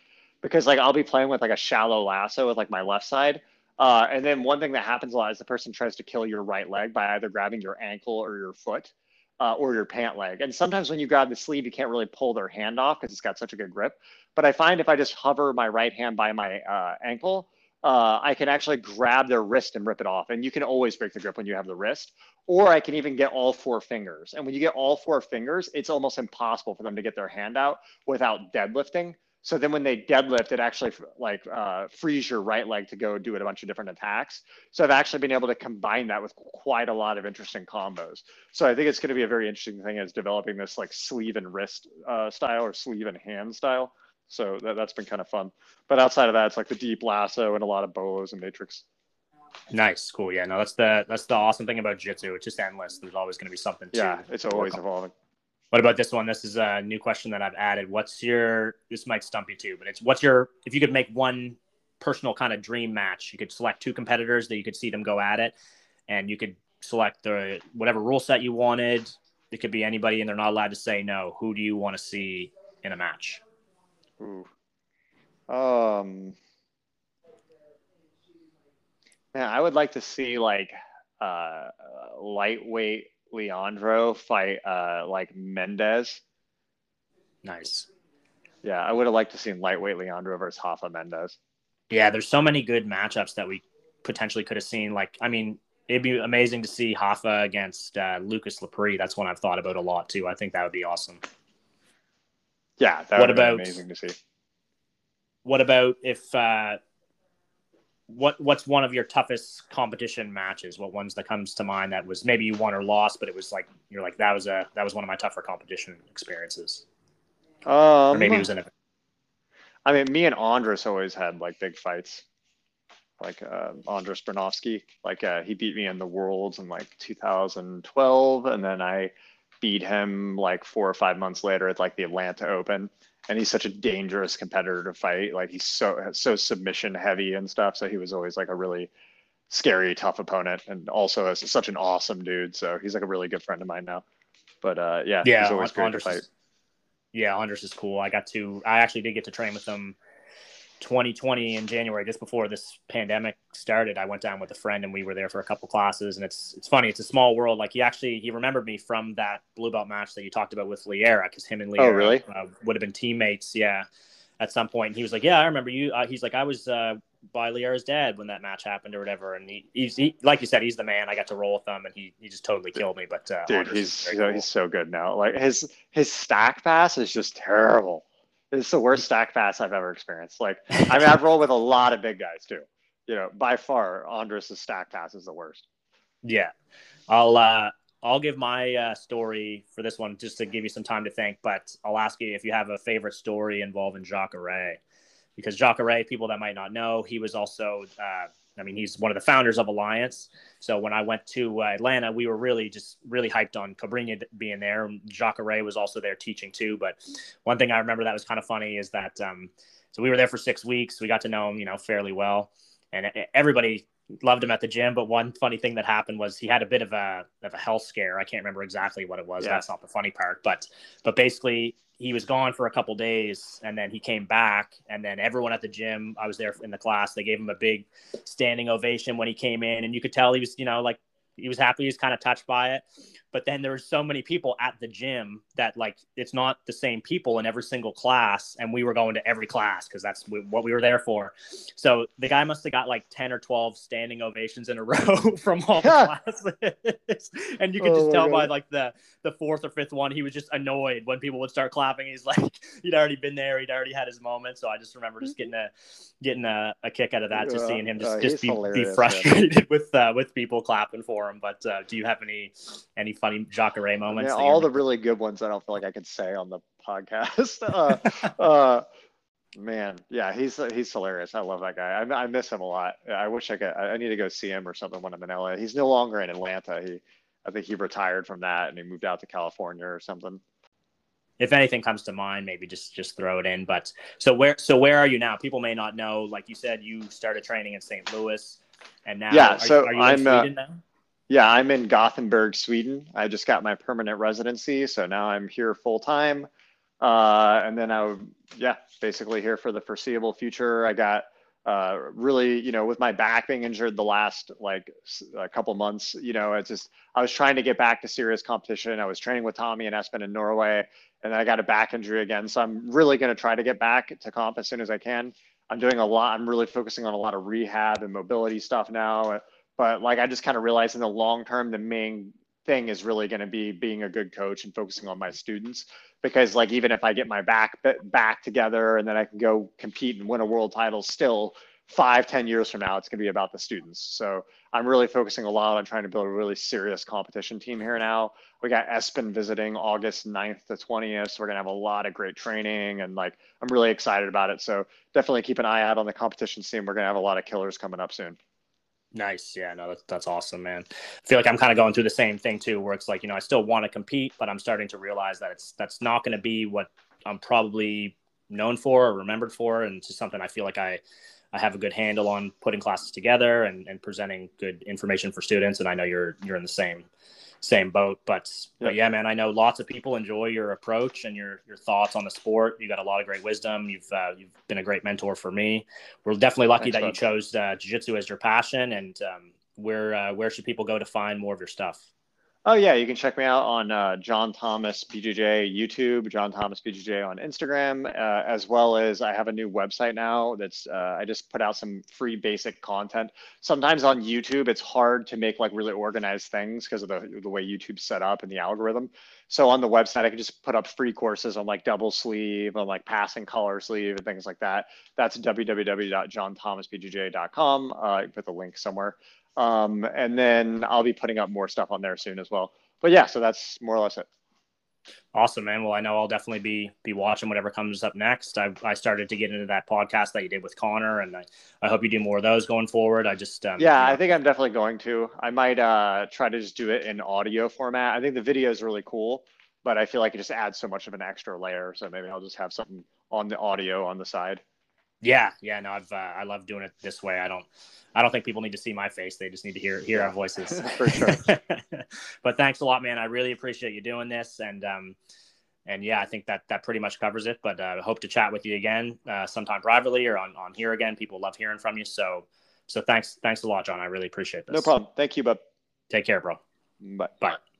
because like I'll be playing with like a shallow lasso with like my left side. Uh, and then one thing that happens a lot is the person tries to kill your right leg by either grabbing your ankle or your foot uh, or your pant leg. And sometimes when you grab the sleeve, you can't really pull their hand off because it's got such a good grip. But I find if I just hover my right hand by my uh, ankle, Uh, I can actually grab their wrist and rip it off. And you can always break the grip when you have the wrist. Or I can even get all four fingers. And when you get all four fingers, it's almost impossible for them to get their hand out without deadlifting. So then when they deadlift, it actually like uh, frees your right leg to go do it a bunch of different attacks. So I've actually been able to combine that with quite a lot of interesting combos. So I think it's going to be a very interesting thing is developing this like sleeve and wrist uh, style, or sleeve and hand style. So that, that's been kind of fun. But outside of that, it's like the deep lasso and a lot of bolos and matrix. Nice. Cool. Yeah, no, that's the that's the awesome thing about jiu-jitsu. It's just endless. There's always going to be something. Yeah, to it's always evolving. What about this one? This is a new question that I've added. What's your, this might stump you too, but it's what's your, if you could make one personal kind of dream match. You could select two competitors that you could see them go at it, and you could select the whatever rule set you wanted. It could be anybody, and they're not allowed to say no. Who do you want to see in a match? Ooh. Um, man, I would like to see like uh, lightweight Leandro fight uh, like Mendez. Nice. Yeah, I would have liked to see lightweight Leandro versus Rafa Mendez. Yeah, there's so many good matchups that we potentially could have seen. Like, I mean, it'd be amazing to see Rafa against uh, Lucas Lepre. That's one I've thought about a lot too. I think that would be awesome. Yeah, that what would about, be amazing to see. What about if uh, what what's one of your toughest competition matches? What ones that comes to mind that was maybe you won or lost, but it was like you're like that was a that was one of my tougher competition experiences. Um, or maybe it was in a... I mean, me and Andres always had like big fights. Like uh, Andres Bernofsky, like uh, he beat me in the Worlds in like two thousand twelve, and then I beat him like four or five months later at like the Atlanta Open. And he's such a dangerous competitor to fight. Like he's so so submission heavy and stuff. So he was always like a really scary, tough opponent, and also a, such an awesome dude. So he's like a really good friend of mine now. But uh, yeah, yeah, he's always great to fight. Is... Yeah, Andres is cool. I got to, I actually did get to train with him twenty twenty in January, just before this pandemic started. I went down with a friend and we were there for a couple classes, and it's, it's funny. It's a small world. Like he actually, he remembered me from that blue belt match that you talked about with Liera, because him and Liera oh, really? uh, would have been teammates. Yeah. At some point. And he was like, yeah, I remember you. Uh, he's like, I was uh, by Liera's dad when that match happened or whatever. And he, he's, he, like you said, he's the man. I got to roll with him, and he, he just totally killed me. But uh, dude, he's, you know, cool. He's so good now. Like his, his stack pass is just terrible. It's the worst stack pass I've ever experienced. Like, I mean, I've rolled with a lot of big guys too. You know, by far, Andres' stack pass is the worst. Yeah. I'll, uh, I'll give my uh, story for this one just to give you some time to think, but I'll ask you if you have a favorite story involving Jacaré. Because Jacaré, people that might not know, he was also, uh, I mean, he's one of the founders of Alliance. So when I went to uh, Atlanta, we were really just really hyped on Cobrinha being there. Jacaré was also there teaching too. But one thing I remember that was kind of funny is that, um, so we were there for six weeks. We got to know him, you know, fairly well. And everybody loved him at the gym, but one funny thing that happened was he had a bit of a of a health scare. I can't remember exactly what it was. Yeah. That's not the funny part, but but basically he was gone for a couple days, and then he came back, and then everyone at the gym, I was there in the class, they gave him a big standing ovation when he came in, and you could tell he was, you know, like he was happy. He was kind of touched by it. But then there were so many people at the gym that like it's not the same people in every single class, and we were going to every class because that's what we were there for. So the guy must have got like ten or twelve standing ovations in a row from all yeah. the classes, and you could oh just tell God. by like the the fourth or fifth one, he was just annoyed when people would start clapping. He's like, he'd already been there, he'd already had his moment. So I just remember just getting a getting a, a kick out of that, just uh, seeing him just uh, just be, be frustrated man. with uh, with people clapping for him. But uh, do you have any any funny Jacaré moments? Yeah, all the really good ones I don't feel like I can say on the podcast. uh, uh, man, yeah, he's he's hilarious. I love that guy. I, I miss him a lot. I wish I could. I need to go see him or something when I'm in L A. He's no longer in Atlanta. He, I think he retired from that and he moved out to California or something. If anything comes to mind, maybe just just throw it in. But so where so where are you now? People may not know. Like you said, you started training in Saint Louis, and now yeah. Are, so are you in I'm Sweden uh, now? Yeah, I'm in Gothenburg, Sweden. I just got my permanent residency, so now I'm here full time. Uh, and then I'm, yeah, basically here for the foreseeable future. I got uh, really, you know, with my back being injured the last like a couple months, you know, it's just I was trying to get back to serious competition. I was training with Tommy and Espen in Norway, and then I got a back injury again. So I'm really going to try to get back to comp as soon as I can. I'm doing a lot. I'm really focusing on a lot of rehab and mobility stuff now. But like, I just kind of realized in the long term, the main thing is really going to be being a good coach and focusing on my students, because like, even if I get my back back together and then I can go compete and win a world title, still five, ten years from now, it's going to be about the students. So I'm really focusing a lot on trying to build a really serious competition team here now. We got Espen visiting August ninth to twentieth. So we're going to have a lot of great training, and like, I'm really excited about it. So definitely keep an eye out on the competition scene. We're going to have a lot of killers coming up soon. Nice. Yeah, no, that's, that's awesome, man. I feel like I'm kind of going through the same thing too, where it's like, you know, I still want to compete, but I'm starting to realize that it's, that's not going to be what I'm probably known for or remembered for. And it's just something I feel like I, I have a good handle on putting classes together and, and presenting good information for students. And I know you're you're in the same same boat. But, yeah. but yeah, man, I know lots of people enjoy your approach and your your thoughts on the sport. You got a lot of great wisdom. You've uh, you've been a great mentor for me. We're definitely lucky Thanks, that bro. you chose uh, jiu-jitsu as your passion. And um, where uh, where should people go to find more of your stuff? Oh, yeah. You can check me out on uh, John Thomas B J J YouTube, John Thomas B J J on Instagram, uh, as well as I have a new website now that's uh, I just put out some free basic content. Sometimes on YouTube, it's hard to make like really organized things because of the, the way YouTube's set up and the algorithm. So on the website, I can just put up free courses on like double sleeve, on like passing collar sleeve and things like that. That's w w w dot john thomas b j j dot com. Uh, I put the link somewhere. Um, and then I'll be putting up more stuff on there soon as well. But yeah, so that's more or less it. Awesome, man. Well, I know I'll definitely be be watching whatever comes up next. I I started to get into that podcast that you did with Connor, and I, I hope you do more of those going forward. I just um, yeah, you know, I think I'm definitely going to. I might uh, try to just do it in audio format. I think the video is really cool, but I feel like it just adds so much of an extra layer. So maybe I'll just have something on the audio on the side. Yeah, yeah, no, I've uh, I love doing it this way. I don't, I don't think people need to see my face; they just need to hear hear yeah, our voices for sure. But thanks a lot, man. I really appreciate you doing this, and um, and yeah, I think that that pretty much covers it. But I uh, hope to chat with you again uh, sometime privately or on on here again. People love hearing from you, so so thanks thanks a lot, John. I really appreciate this. No problem. Thank you, bub. Take care, bro. Bye. Bye.